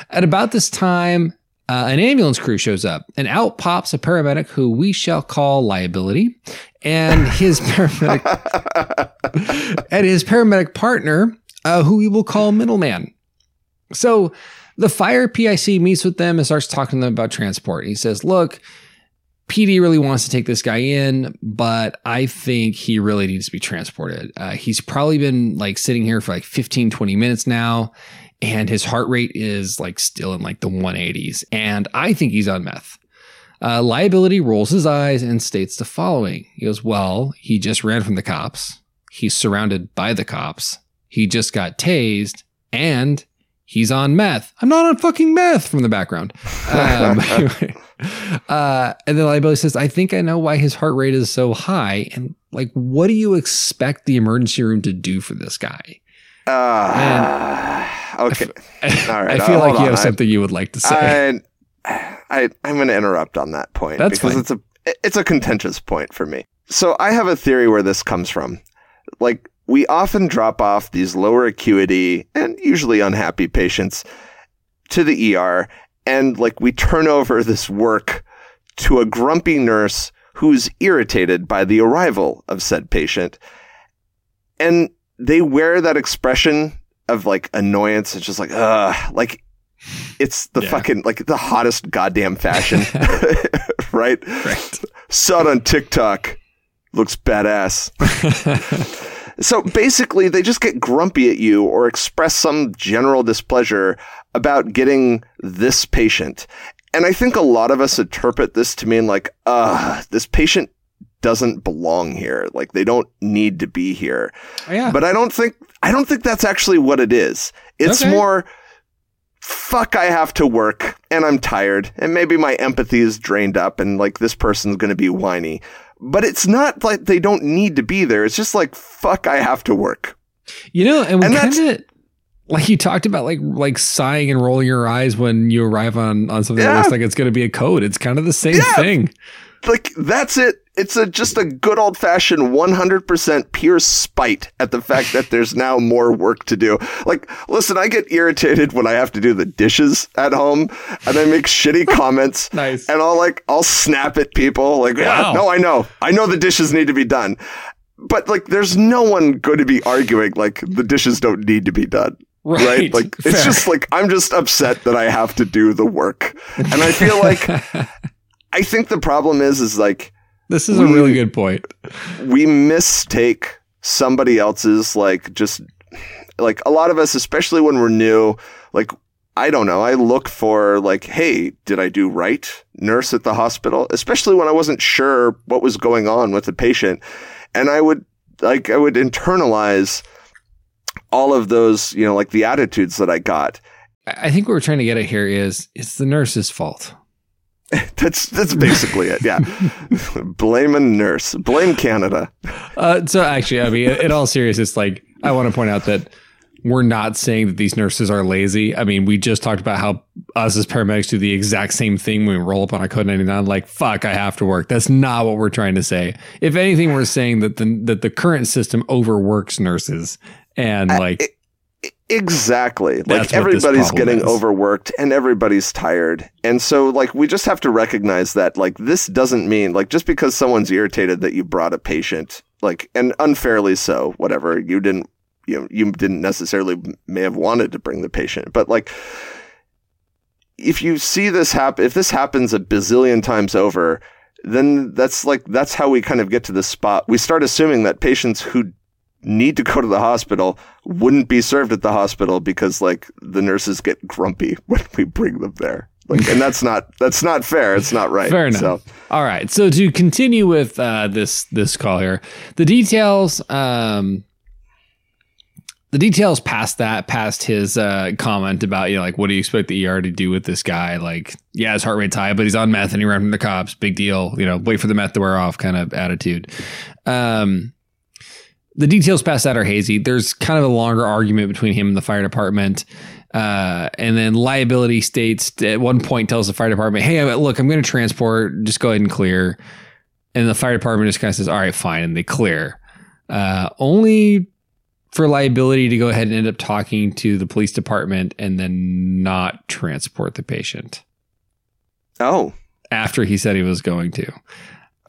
at about this time, Uh, an ambulance crew shows up, and out pops a paramedic who we shall call Liability, and his paramedic and his paramedic partner, uh, who we will call Middleman. So the fire P I C meets with them and starts talking to them about transport. He says, "Look, P D really wants to take this guy in, but I think he really needs to be transported. Uh, he's probably been like sitting here for like fifteen, twenty minutes now." And his heart rate is like still in like the one eighties. And I think he's on meth. Uh, liability rolls his eyes and states the following. He goes, well, he just ran from the cops. He's surrounded by the cops. He just got tased and he's on meth. I'm not on fucking meth from the background. Um, anyway. uh, and then Liability says, I think I know why his heart rate is so high. And like, what do you expect the emergency room to do for this guy? Uh, and okay. I, f- All right. I feel uh, like you have on. something I, you would like to say. I, I, I'm going to interrupt on that point. That's because fine. it's a it's a contentious point for me. So I have a theory where this comes from. Like, we often drop off these lower acuity and usually unhappy patients to the E R, and like we turn over this work to a grumpy nurse who's irritated by the arrival of said patient, and they wear that expression of like annoyance. It's just like, ugh, like it's the yeah. fucking, like the hottest goddamn fashion, right? Right. Saw it on TikTok. Looks badass. So basically they just get grumpy at you or express some general displeasure about getting this patient. And I think a lot of us interpret this to mean like, ugh, this patient doesn't belong here. Like, they don't need to be here. Oh, yeah. But I don't think I don't think that's actually what it is. It's okay. More, fuck, I have to work and I'm tired and maybe my empathy is drained up and like this person's going to be whiny. But it's not like they don't need to be there. It's just like, fuck, I have to work. You know, and we kind of like you talked about, like like sighing and rolling your eyes when you arrive on, on something yeah. that looks like it's going to be a code. It's kind of the same yeah. thing. Like, that's it. It's a just a good old-fashioned one hundred percent pure spite at the fact that there's now more work to do. Like, listen, I get irritated when I have to do the dishes at home, and I make shitty comments. Nice. And I'll, like, I'll snap at people. Like, wow. yeah, no, I know. I know the dishes need to be done. But, like, there's no one going to be arguing, like, the dishes don't need to be done. Right. right? Like, Fair. It's just, like, I'm just upset that I have to do the work. And I feel like, I think the problem is, is, like, This is we, a really good point. We mistake somebody else's, like, just, like, a lot of us, especially when we're new, like, I don't know, I look for, like, hey, did I do right? Nurse at the hospital, especially when I wasn't sure what was going on with the patient. And I would, like, I would internalize all of those, you know, like, the attitudes that I got. I think what we're trying to get at here is, it's the nurse's fault. That's that's basically it. Yeah. Blame a nurse. Blame Canada. Uh, so actually, I mean, in all seriousness, like, I want to point out that we're not saying that these nurses are lazy. I mean, we just talked about how us as paramedics do the exact same thing when we roll up on a code ninety-nine. Like, fuck, I have to work. That's not what we're trying to say. If anything, we're saying that the that the current system overworks nurses and I, like. It, Exactly. Like, everybody's getting overworked and everybody's tired. And so, like, we just have to recognize that, like, this doesn't mean, like, just because someone's irritated that you brought a patient, like, and unfairly so, whatever, you didn't, you know, you didn't necessarily may have wanted to bring the patient. But, like, if you see this happen, if this happens a bazillion times over, then that's, like, that's how we kind of get to this spot. We start assuming that patients who need to go to the hospital wouldn't be served at the hospital because, like, the nurses get grumpy when we bring them there. Like, and that's not, that's not fair. It's not right. Fair enough. So. All right. So to continue with uh, this, this call here, the details, um, the details past that, past his uh, comment about, you know, like, what do you expect the E R to do with this guy? Like, yeah, his heart rate's high, but he's on meth and he ran from the cops. Big deal. You know, wait for the meth to wear off kind of attitude. Um, The details past that are hazy. There's kind of a longer argument between him and the fire department. Uh, and then liability states at one point tells the fire department, hey, look, I'm going to transport. Just go ahead and clear. And the fire department just kind of says, all right, fine. And they clear. Uh, only for liability to go ahead and end up talking to the police department and then not transport the patient. Oh. After he said he was going to.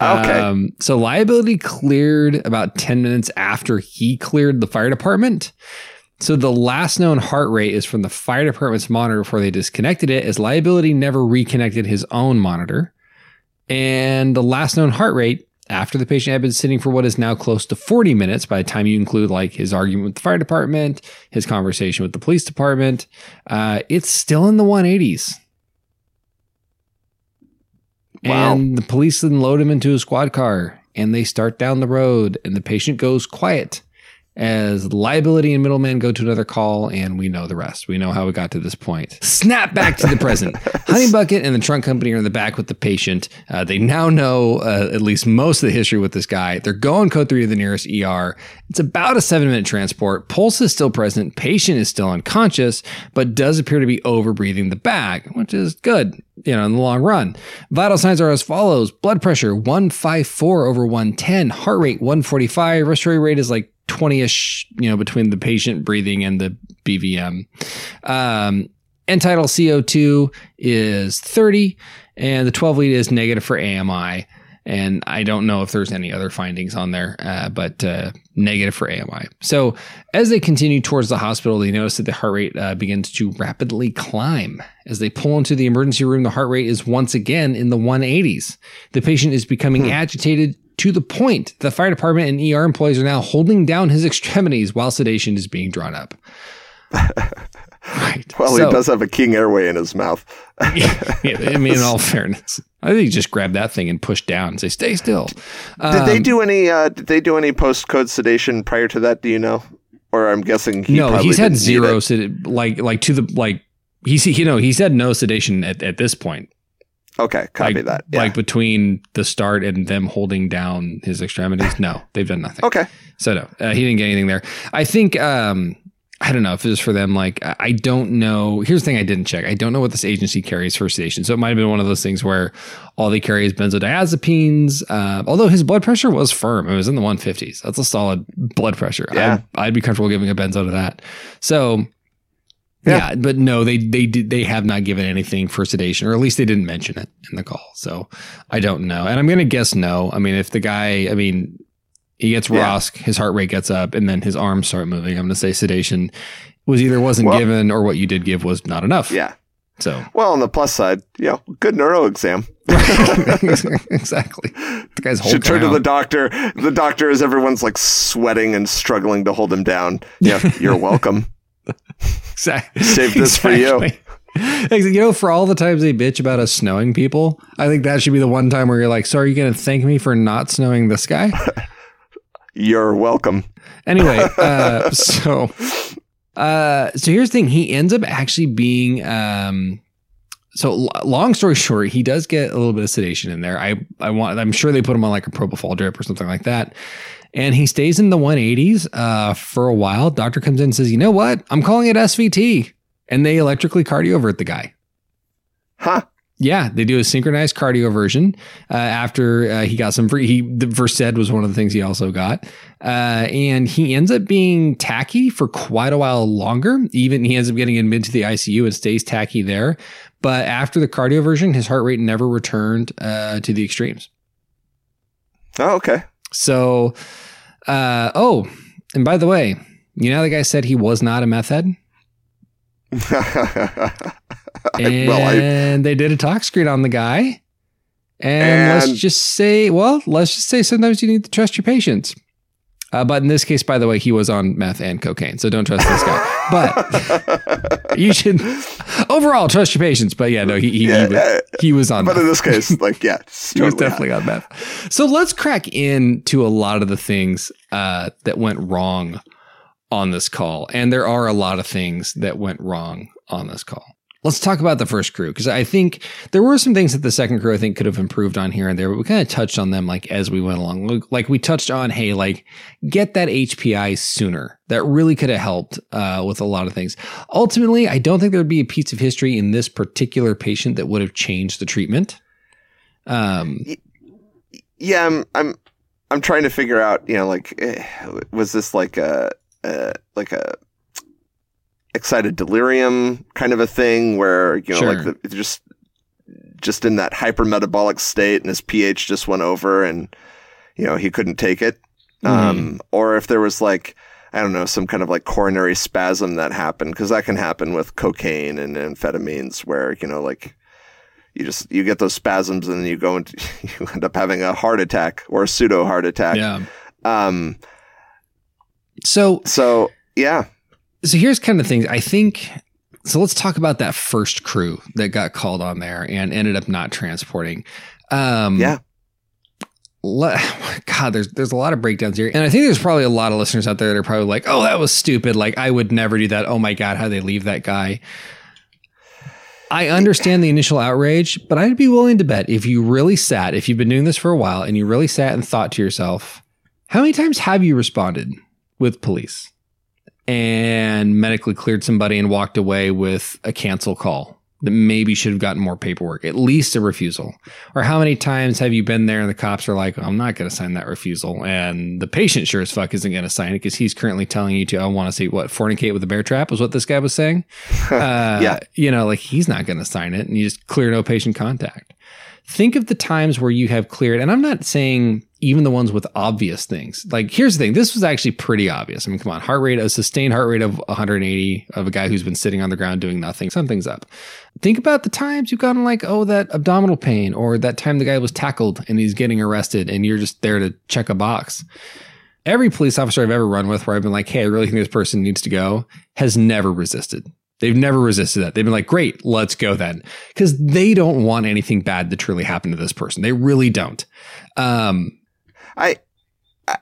Okay. Um, so liability cleared about ten minutes after he cleared the fire department. So the last known heart rate is from the fire department's monitor before they disconnected it, as liability never reconnected his own monitor. And the last known heart rate after the patient had been sitting for what is now close to forty minutes by the time you include, like, his argument with the fire department, his conversation with the police department, uh, it's still in the one eighties. Wow. And the police then load him into a squad car and they start down the road, and the patient goes quiet as liability and middleman go to another call. And we know the rest. We know how we got to this point. Snap back to the present. Honeybucket and the trunk company are in the back with the patient. Uh, they now know uh, at least most of the history with this guy. They're going code three to the nearest E R. It's about a seven minute transport. Pulse is still present. Patient is still unconscious, but does appear to be overbreathing the back, which is good, you know, in the long run. Vital signs are as follows. Blood pressure, one fifty-four over one ten. Heart rate, one forty-five. Respiratory rate is like twenty-ish, you know, between the patient breathing and the B V M. Um, end tidal C O two is thirty, and the twelve lead is negative for A M I. And I don't know if there's any other findings on there, uh, but uh, negative for A M I. So as they continue towards the hospital, they notice that the heart rate uh, begins to rapidly climb. As they pull into the emergency room, the heart rate is once again in the one eighties. The patient is becoming hmm. agitated to the point the fire department and E R employees are now holding down his extremities while sedation is being drawn up. Right. Well, so, he does have a King airway in his mouth. yeah, yeah, I mean, in all fairness, I think he just grabbed that thing and pushed down and say, "Stay still." Um, did they do any? Uh, did they do any post-code sedation prior to that? Do you know? Or I'm guessing he no. Probably he's had zero sedation. Like, like to the like. He's you know he's had no sedation at, at this point. Okay, copy like, that. Yeah. Like between the start and them holding down his extremities, no, they've done nothing. Okay, so no, uh, he didn't get anything there. I think. Um, I don't know if it was for them. Like, I don't know. Here's the thing I didn't check. I don't know what this agency carries for sedation. So it might have been one of those things where all they carry is benzodiazepines. Uh, although his blood pressure was firm. It was in the one fifties. That's a solid blood pressure. Yeah. I'd, I'd be comfortable giving a benzo to that. So... Yeah. yeah, but no, they they did, they have not given anything for sedation, or at least they didn't mention it in the call. So I don't know. And I'm going to guess no. I mean, if the guy, I mean, he gets yeah. R O S C, his heart rate gets up, and then his arms start moving. I'm going to say sedation was either wasn't well, given or what you did give was not enough. Yeah. So well, on the plus side, you know, good neuro exam. Exactly. The guy's whole should turn to the doctor. The doctor is everyone's like sweating and struggling to hold him down. Yeah, you're welcome. Exactly. Save this exactly. for you. You know, for all the times they bitch about us snowing people, I think that should be the one time where you're like, so are you going to thank me for not snowing this guy? You're welcome. Anyway, uh, so uh, so here's the thing. He ends up actually being... Um, So long story short, he does get a little bit of sedation in there. I, I want, I'm sure they put him on like a propofol drip or something like that. And he stays in the one eighties uh, for a while. Doctor comes in and says, you know what? I'm calling it S V T. And they electrically cardiovert the guy. Huh? Yeah, they do a synchronized cardioversion uh, after uh, he got some free. He, the Versed was one of the things he also got. Uh, and he ends up being tacky for quite a while longer. Even he ends up getting admitted to the I C U and stays tacky there. But after the cardioversion, his heart rate never returned uh, to the extremes. Oh, okay. So, uh, oh, and by the way, you know, the guy said he was not a meth head. And well, I, they did a talk screen on the guy. And, and let's just say, well, let's just say sometimes you need to trust your patients. Uh, but in this case, by the way, he was on meth and cocaine. So don't trust this guy. But you should overall trust your patients. But yeah, no, he he, yeah, he, was, he was on but meth. But in this case, like, yeah, totally he was definitely not. on meth. So let's crack into a lot of the things uh, that went wrong on this call. And there are a lot of things that went wrong on this call. Let's talk about the first crew, because I think there were some things that the second crew, I think, could have improved on here and there, but we kind of touched on them like as we went along. Like we touched on, hey, like get that H P I sooner. That really could have helped uh, with a lot of things. Ultimately, I don't think there would be a piece of history in this particular patient that would have changed the treatment. Um, yeah, I'm, I'm, I'm trying to figure out, you know, like, was this like a, uh, like a, excited delirium kind of a thing where, you know, sure. like the, just, just in that hypermetabolic state and his pH just went over and, you know, he couldn't take it. Mm-hmm. Um, or if there was like, I don't know, some kind of like coronary spasm that happened, cause that can happen with cocaine and amphetamines where, you know, like you just, you get those spasms and then you go into, you end up having a heart attack or a pseudo heart attack. Yeah. Um, so, so yeah. So here's kind of things I think. So let's talk about that first crew that got called on there and ended up not transporting. Um, yeah. Le- God, there's there's a lot of breakdowns here, and I think there's probably a lot of listeners out there that are probably like, "Oh, that was stupid. Like, I would never do that. Oh my God, how they leave that guy." I understand the initial outrage, but I'd be willing to bet if you really sat, if you've been doing this for a while, and you really sat and thought to yourself, how many times have you responded with police and medically cleared somebody and walked away with a cancel call that maybe should have gotten more paperwork, at least a refusal? Or how many times have you been there and the cops are like, I'm not going to sign that refusal. And the patient sure as fuck isn't going to sign it because he's currently telling you to, I want to see what, fornicate with a bear trap was what this guy was saying. uh, yeah. You know, like he's not going to sign it and you just clear no patient contact. Think of the times where you have cleared, and I'm not saying even the ones with obvious things. Like, here's the thing. This was actually pretty obvious. I mean, come on, heart rate, a sustained heart rate of one hundred eighty of a guy who's been sitting on the ground doing nothing. Something's up. Think about the times you've gotten like, oh, that abdominal pain, or that time the guy was tackled and he's getting arrested and you're just there to check a box. Every police officer I've ever run with where I've been like, hey, I really think this person needs to go, has never resisted. They've never resisted that. They've been like, great, let's go then. Because they don't want anything bad to truly happen to this person. They really don't. Um, I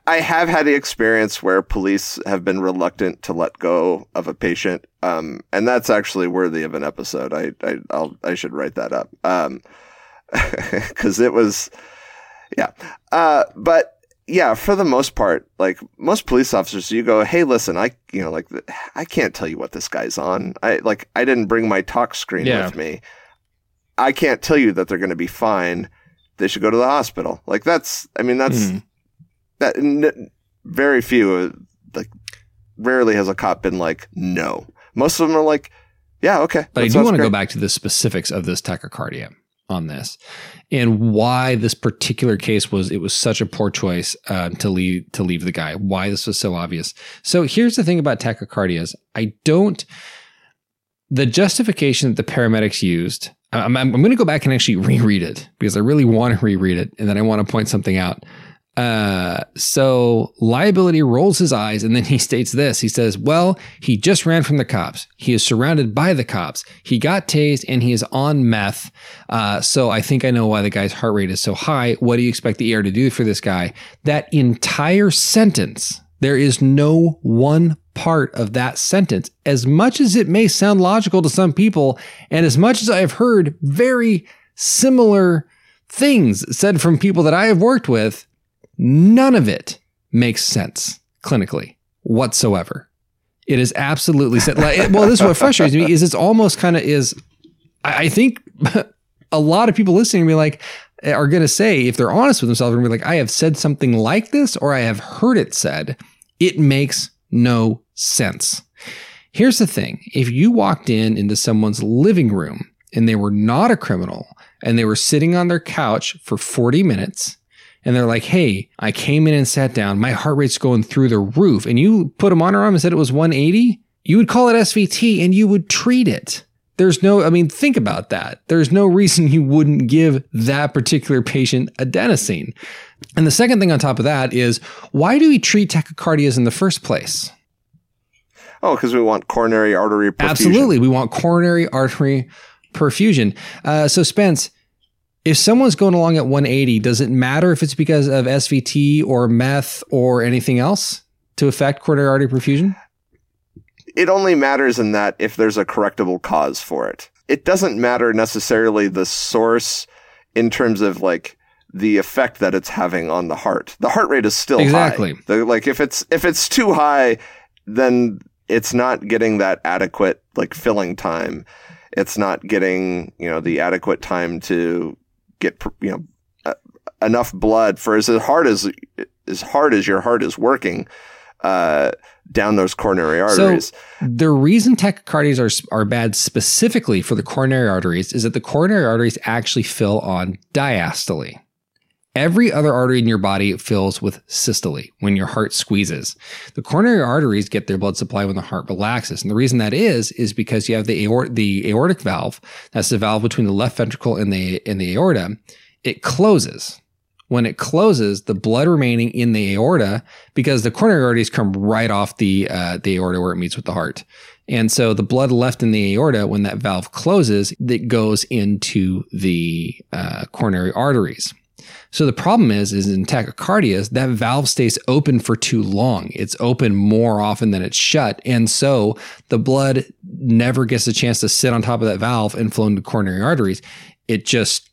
I have had the experience where police have been reluctant to let go of a patient. Um, and that's actually worthy of an episode. I, I, I'll, I should write that up. Because um, it was, yeah. Uh, but yeah, for the most part, like most police officers, you go, hey, listen, I, you know, like I can't tell you what this guy's on. I like, I didn't bring my talk screen yeah. with me. I can't tell you that they're going to be fine. They should go to the hospital. Like that's, I mean, that's mm. that n- very few, like rarely has a cop been like, no, most of them are like, yeah, okay. But I do want to go back to the specifics of this tachycardia on this and why this particular case was, it was such a poor choice um, to leave, to leave the guy, why this was so obvious. So here's the thing about tachycardias. I don't, the justification that the paramedics used, I'm, I'm, I'm going to go back and actually reread it because I really want to reread it. And then I want to point something out. Uh, so liability rolls his eyes and then he states this, he says, well, he just ran from the cops. He is surrounded by the cops. He got tased and he is on meth. Uh, so I think I know why the guy's heart rate is so high. What do you expect the E R to do for this guy? That entire sentence, there is no one part of that sentence, as much as it may sound logical to some people. And as much as I've heard very similar things said from people that I have worked with, none of it makes sense clinically whatsoever. It is absolutely set. Like, well, this is what frustrates me is it's almost kind of is, I, I think a lot of people listening to me like are going to say, if they're honest with themselves, going to be like, I have said something like this, or I have heard it said, it makes no sense. Here's the thing. If you walked in into someone's living room and they were not a criminal and they were sitting on their couch for forty minutes, and they're like, hey, I came in and sat down. My heart rate's going through the roof. And you put a monitor on and said it was one eighty. You would call it S V T and you would treat it. There's no, I mean, think about that. There's no reason you wouldn't give that particular patient adenosine. And the second thing on top of that is, why do we treat tachycardias in the first place? Oh, because we want coronary artery perfusion. Absolutely. We want coronary artery perfusion. Uh, so, Spence, if someone's going along at one eighty, does it matter if it's because of S V T or meth or anything else to affect coronary artery perfusion? It only matters in that if there's a correctable cause for it. It doesn't matter necessarily the source in terms of like the effect that it's having on the heart. The heart rate is still exactly. high. The, like if it's if it's too high, then it's not getting that adequate like filling time. It's not getting, you know, the adequate time to get, you know, uh, enough blood for as hard as as hard as your heart is working uh, down those coronary arteries. So the reason tachycardias are are bad specifically for the coronary arteries is that the coronary arteries actually fill on diastole. Every other artery in your body fills with systole when your heart squeezes. The coronary arteries get their blood supply when the heart relaxes. And the reason that is, is because you have the, aort- the aortic valve. That's the valve between the left ventricle and the, and the aorta. It closes. When it closes, the blood remaining in the aorta, because the coronary arteries come right off the, uh, the aorta where it meets with the heart. And so the blood left in the aorta, when that valve closes, that goes into the uh, coronary arteries. So the problem is, is in tachycardias, that valve stays open for too long. It's open more often than it's shut. And so the blood never gets a chance to sit on top of that valve and flow into coronary arteries. It just,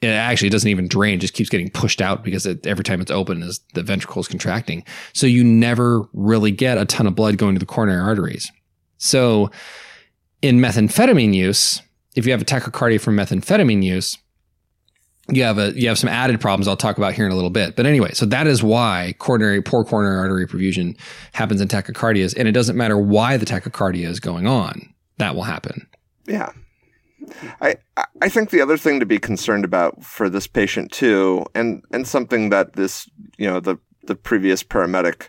it actually doesn't even drain, just keeps getting pushed out because it, every time it's open, is the ventricle is contracting. So you never really get a ton of blood going to the coronary arteries. So in methamphetamine use, if you have a tachycardia from methamphetamine use, You have a you have some added problems I'll talk about here in a little bit. But anyway, so that is why coronary poor coronary artery perfusion happens in tachycardias, and it doesn't matter why the tachycardia is going on. That will happen. Yeah. I I think the other thing to be concerned about for this patient too, and and something that this, you know, the the previous paramedic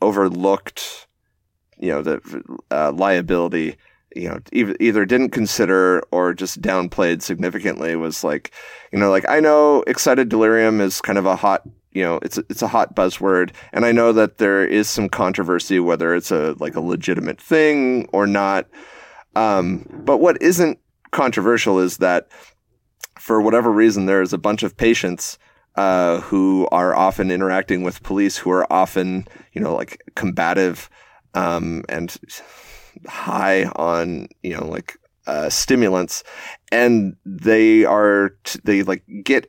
overlooked, you know, the uh, liability, you know, either didn't consider or just downplayed significantly was like, you know, like I know excited delirium is kind of a hot, you know, it's, it's a hot buzzword. And I know that there is some controversy, whether it's a, like a legitimate thing or not. Um, but what isn't controversial is that for whatever reason, there is a bunch of patients uh, who are often interacting with police who are often, you know, like combative um, and high on, you know, like uh, stimulants, and they are, t- they like get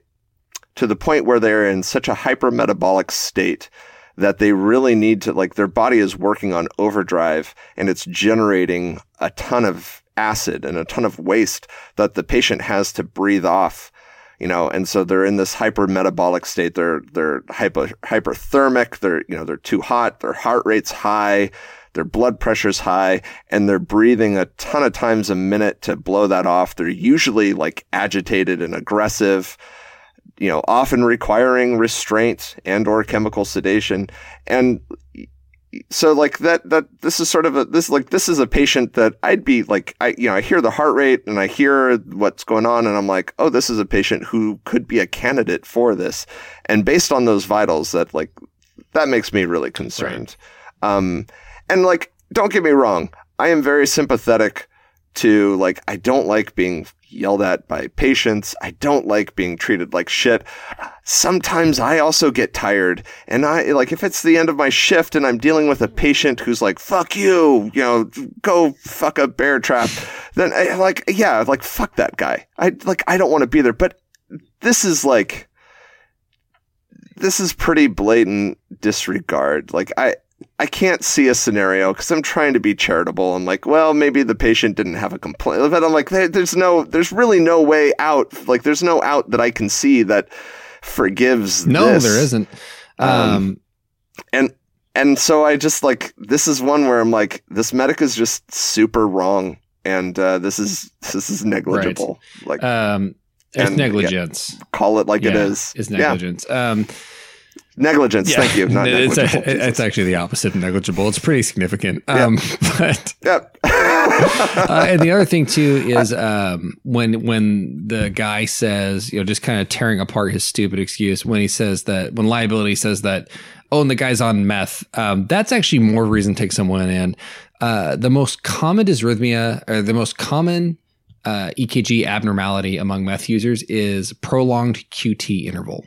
to the point where they're in such a hypermetabolic state that they really need to, like, their body is working on overdrive and it's generating a ton of acid and a ton of waste that the patient has to breathe off, you know, and so they're in this hypermetabolic state. They're, they're hyper, hyperthermic. They're, you know, they're too hot. Their heart rate's high. Their blood pressure's high, and they're breathing a ton of times a minute to blow that off. They're usually like agitated and aggressive, you know, often requiring restraint and or chemical sedation. And so like that, that this is sort of a, this, like, this is a patient that I'd be like, I, you know, I hear the heart rate and I hear what's going on and I'm like, oh, this is a patient who could be a candidate for this. And based on those vitals, that like, that makes me really concerned. Right. Um, And like, don't get me wrong, I am very sympathetic to, like, I don't like being yelled at by patients. I don't like being treated like shit. Sometimes I also get tired. And I, like, if it's the end of my shift and I'm dealing with a patient who's like, fuck you, you know, go fuck a bear trap, then I, like, yeah, like, fuck that guy. I, like, I don't want to be there. But this is like, this is pretty blatant disregard. Like, I... I can't see a scenario because I'm trying to be charitable. I'm like, well, maybe the patient didn't have a complaint, but I'm like, there's no, there's really no way out. Like, there's no out that I can see that forgives. No, this. There isn't. Um, um, and, and so I just like, this is one where I'm like, this medic is just super wrong. And, uh, this is, this is negligible. Right. Like, um, it's and, negligence. Yeah, call it like yeah, it is. It's negligence. Yeah. Um, Negligence, yeah. Thank you. Not it's, negligible. A, it's actually the opposite of negligible. It's pretty significant. Yep. Um, but yep. uh, and the other thing too is um, when when the guy says, you know, just kind of tearing apart his stupid excuse when he says that when liability says that, oh, and the guy's on meth. Um, that's actually more reason to take someone in. Uh, the most common dysrhythmia or the most common uh, E K G abnormality among meth users is prolonged Q T interval.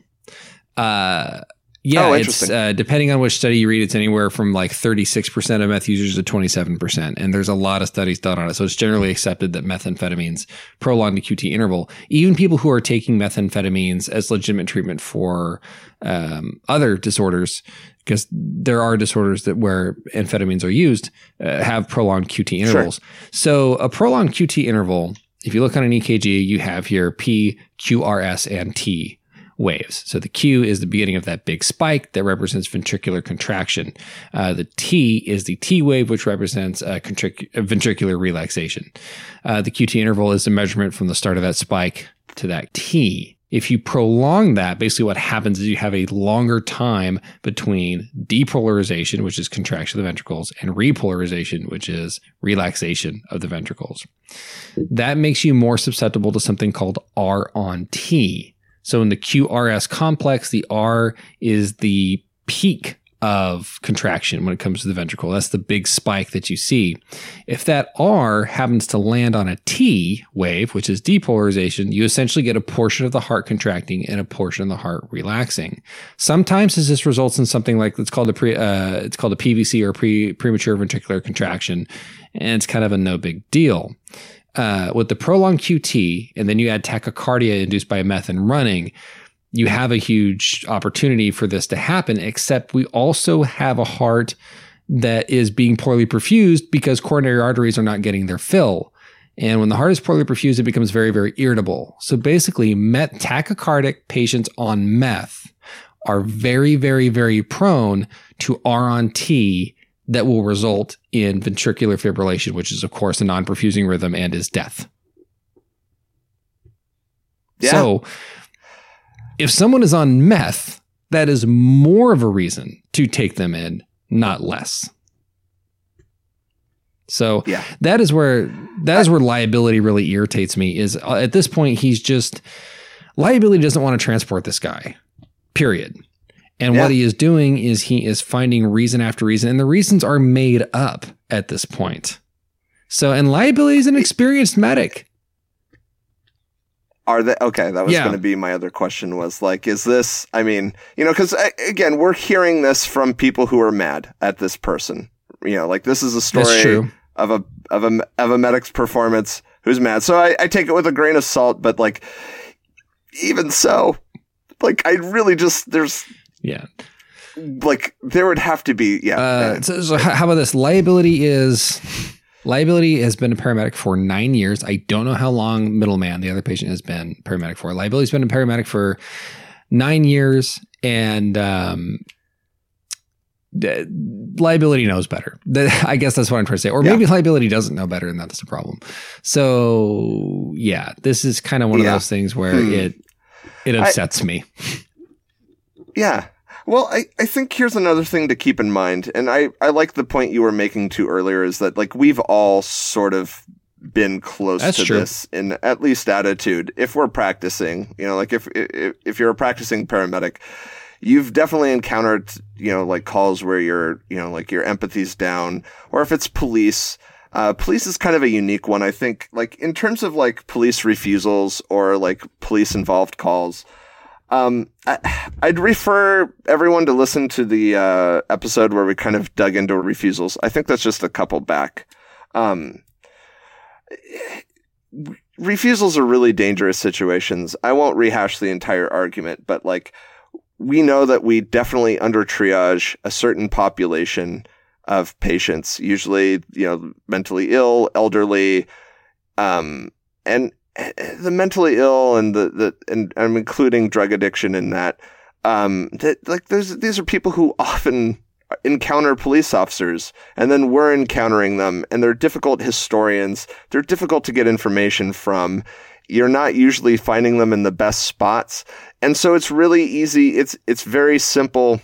Uh, Yeah, oh, it's uh, depending on which study you read, it's anywhere from like thirty-six percent of meth users to twenty-seven percent. And there's a lot of studies done on it. So it's generally accepted that methamphetamines prolong the Q T interval. Even people who are taking methamphetamines as legitimate treatment for um, other disorders, because there are disorders that where amphetamines are used, uh, have prolonged Q T intervals. Sure. So a prolonged Q T interval, if you look on an E K G, you have here P, Q, R, S, and T waves. So the Q is the beginning of that big spike that represents ventricular contraction. Uh, the T is the T wave, which represents uh, contric- ventricular relaxation. Uh, the Q T interval is the measurement from the start of that spike to that T. If you prolong that, basically what happens is you have a longer time between depolarization, which is contraction of the ventricles, and repolarization, which is relaxation of the ventricles. That makes you more susceptible to something called R on T. So in the Q R S complex, the R is the peak of contraction when it comes to the ventricle. That's the big spike that you see. If that R happens to land on a T wave, which is depolarization, you essentially get a portion of the heart contracting and a portion of the heart relaxing. Sometimes this results in something like it's called a pre, uh, it's called a P V C or pre, premature ventricular contraction, and it's kind of a no big deal. Uh, with the prolonged Q T, and then you add tachycardia induced by meth and running, you have a huge opportunity for this to happen, except we also have a heart that is being poorly perfused because coronary arteries are not getting their fill. And when the heart is poorly perfused, it becomes very, very irritable. So basically, meth, tachycardic patients on meth are very, very, very prone to R on T that will result in ventricular fibrillation, which is, of course, a non-perfusing rhythm and is death. Yeah. So if someone is on meth, that is more of a reason to take them in, not less. So yeah. that is where that is where liability really irritates me is at this point, he's just liability doesn't want to transport this guy, period. And yeah. what he is doing is he is finding reason after reason. And the reasons are made up at this point. So, and liability is an experienced medic. Are they? Okay. That was yeah. going to be my other question was like, is this, I mean, you know, because again, we're hearing this from people who are mad at this person. You know, like this is a story of a, of a, of a medic's performance who's mad. So I, I take it with a grain of salt, but like, even so. Like, I really just, there's... Yeah. Like, there would have to be, yeah. Uh, so, so how about this? Liability is... Liability has been a paramedic for nine years. I don't know how long middleman, the other patient, has been paramedic for. Liability's been a paramedic for nine years, and um, d- liability knows better. I guess that's what I'm trying to say. Or maybe yeah. liability doesn't know better, and that's a problem. So, yeah, this is kind of one yeah. of those things where hmm. it it upsets I, me. Yeah. Well, I, I think here's another thing to keep in mind, and I, I like the point you were making too earlier, is that like we've all sort of been close That's to true. This in at least attitude. If we're practicing, you know, like if, if if you're a practicing paramedic, you've definitely encountered, you know, like calls where you're, you know, like your empathy's down, or if it's police. Uh, police is kind of a unique one, I think. Like in terms of like police refusals or like police involved calls. Um, I, I'd refer everyone to listen to the uh, episode where we kind of dug into refusals. I think that's just a couple back. Um, refusals are really dangerous situations. I won't rehash the entire argument, but like we know that we definitely under triage a certain population of patients, usually, you know, mentally ill, elderly, um, and the mentally ill and the, the and I'm including drug addiction in that. Um, that like those these are people who often encounter police officers, and then we're encountering them, and they're difficult historians. They're difficult to get information from. You're not usually finding them in the best spots, and so it's really easy. It's it's very simple,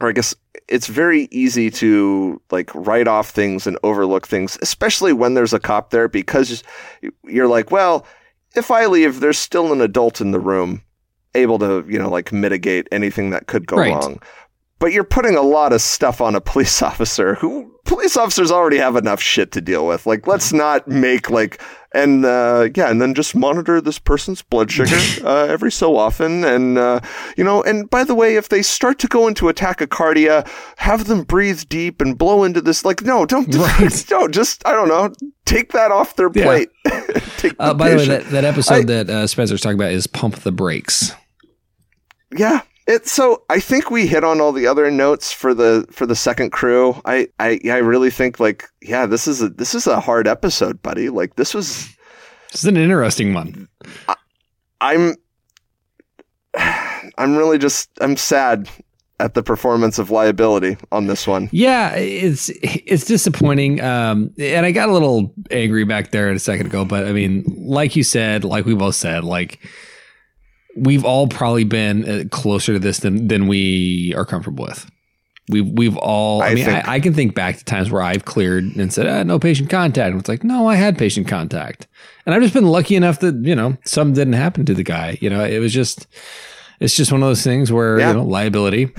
or I guess it's very easy to like write off things and overlook things, especially when there's a cop there, because you're like, well, if I leave, there's still an adult in the room able to, you know, like mitigate anything that could go right. wrong. But you're putting a lot of stuff on a police officer who police officers already have enough shit to deal with. Like, let's not make like, and uh, yeah, and then just monitor this person's blood sugar uh, every so often. And, uh, you know, and by the way, if they start to go into a tachycardia, have them breathe deep and blow into this. Like, no, don't, right. no, just, I don't know, take that off their plate. Yeah. Take the uh, by patient. The way, that, that episode I, that uh, Spencer's talking about is Pump the Brakes. Yeah. It's so I think we hit on all the other notes for the for the second crew. I, I I really think like yeah this is a this is a hard episode, buddy. Like this was this is an interesting one. I, I'm I'm really just I'm sad at the performance of liability on this one. Yeah, it's it's disappointing. Um, and I got a little angry back there a second ago, but I mean, like you said, like we both said, like. We've all probably been closer to this than, than we are comfortable with. We've, we've all, I, I mean, I, I can think back to times where I've cleared and said, ah, no patient contact. And it's like, no, I had patient contact. And I've just been lucky enough that, you know, something didn't happen to the guy. You know, it was just, it's just one of those things where, yeah. you know, liability,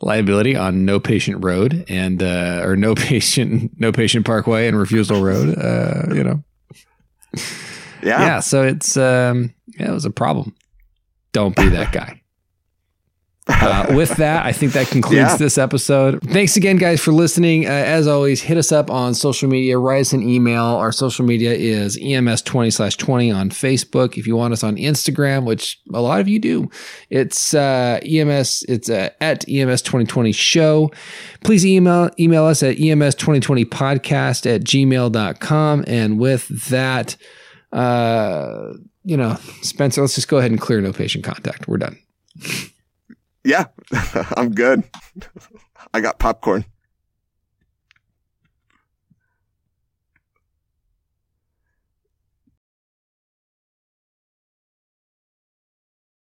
liability on no patient road and, uh, or no patient, no patient parkway and refusal road, uh, you know. Yeah. Yeah. So it's, um, yeah, it was a problem. Don't be that guy. Uh, with that, I think that concludes yeah. this episode. Thanks again, guys, for listening. Uh, as always, hit us up on social media. Write us an email. Our social media is E M S twenty slash twenty on Facebook. If you want us on Instagram, which a lot of you do, it's uh, E M S. It's uh, at E M S twenty twenty show. Please email email us at E M S twenty twenty podcast at gmail dot com. And with that. Uh, you know, Spencer, let's just go ahead and clear no patient contact. We're done. Yeah, I'm good. I got popcorn.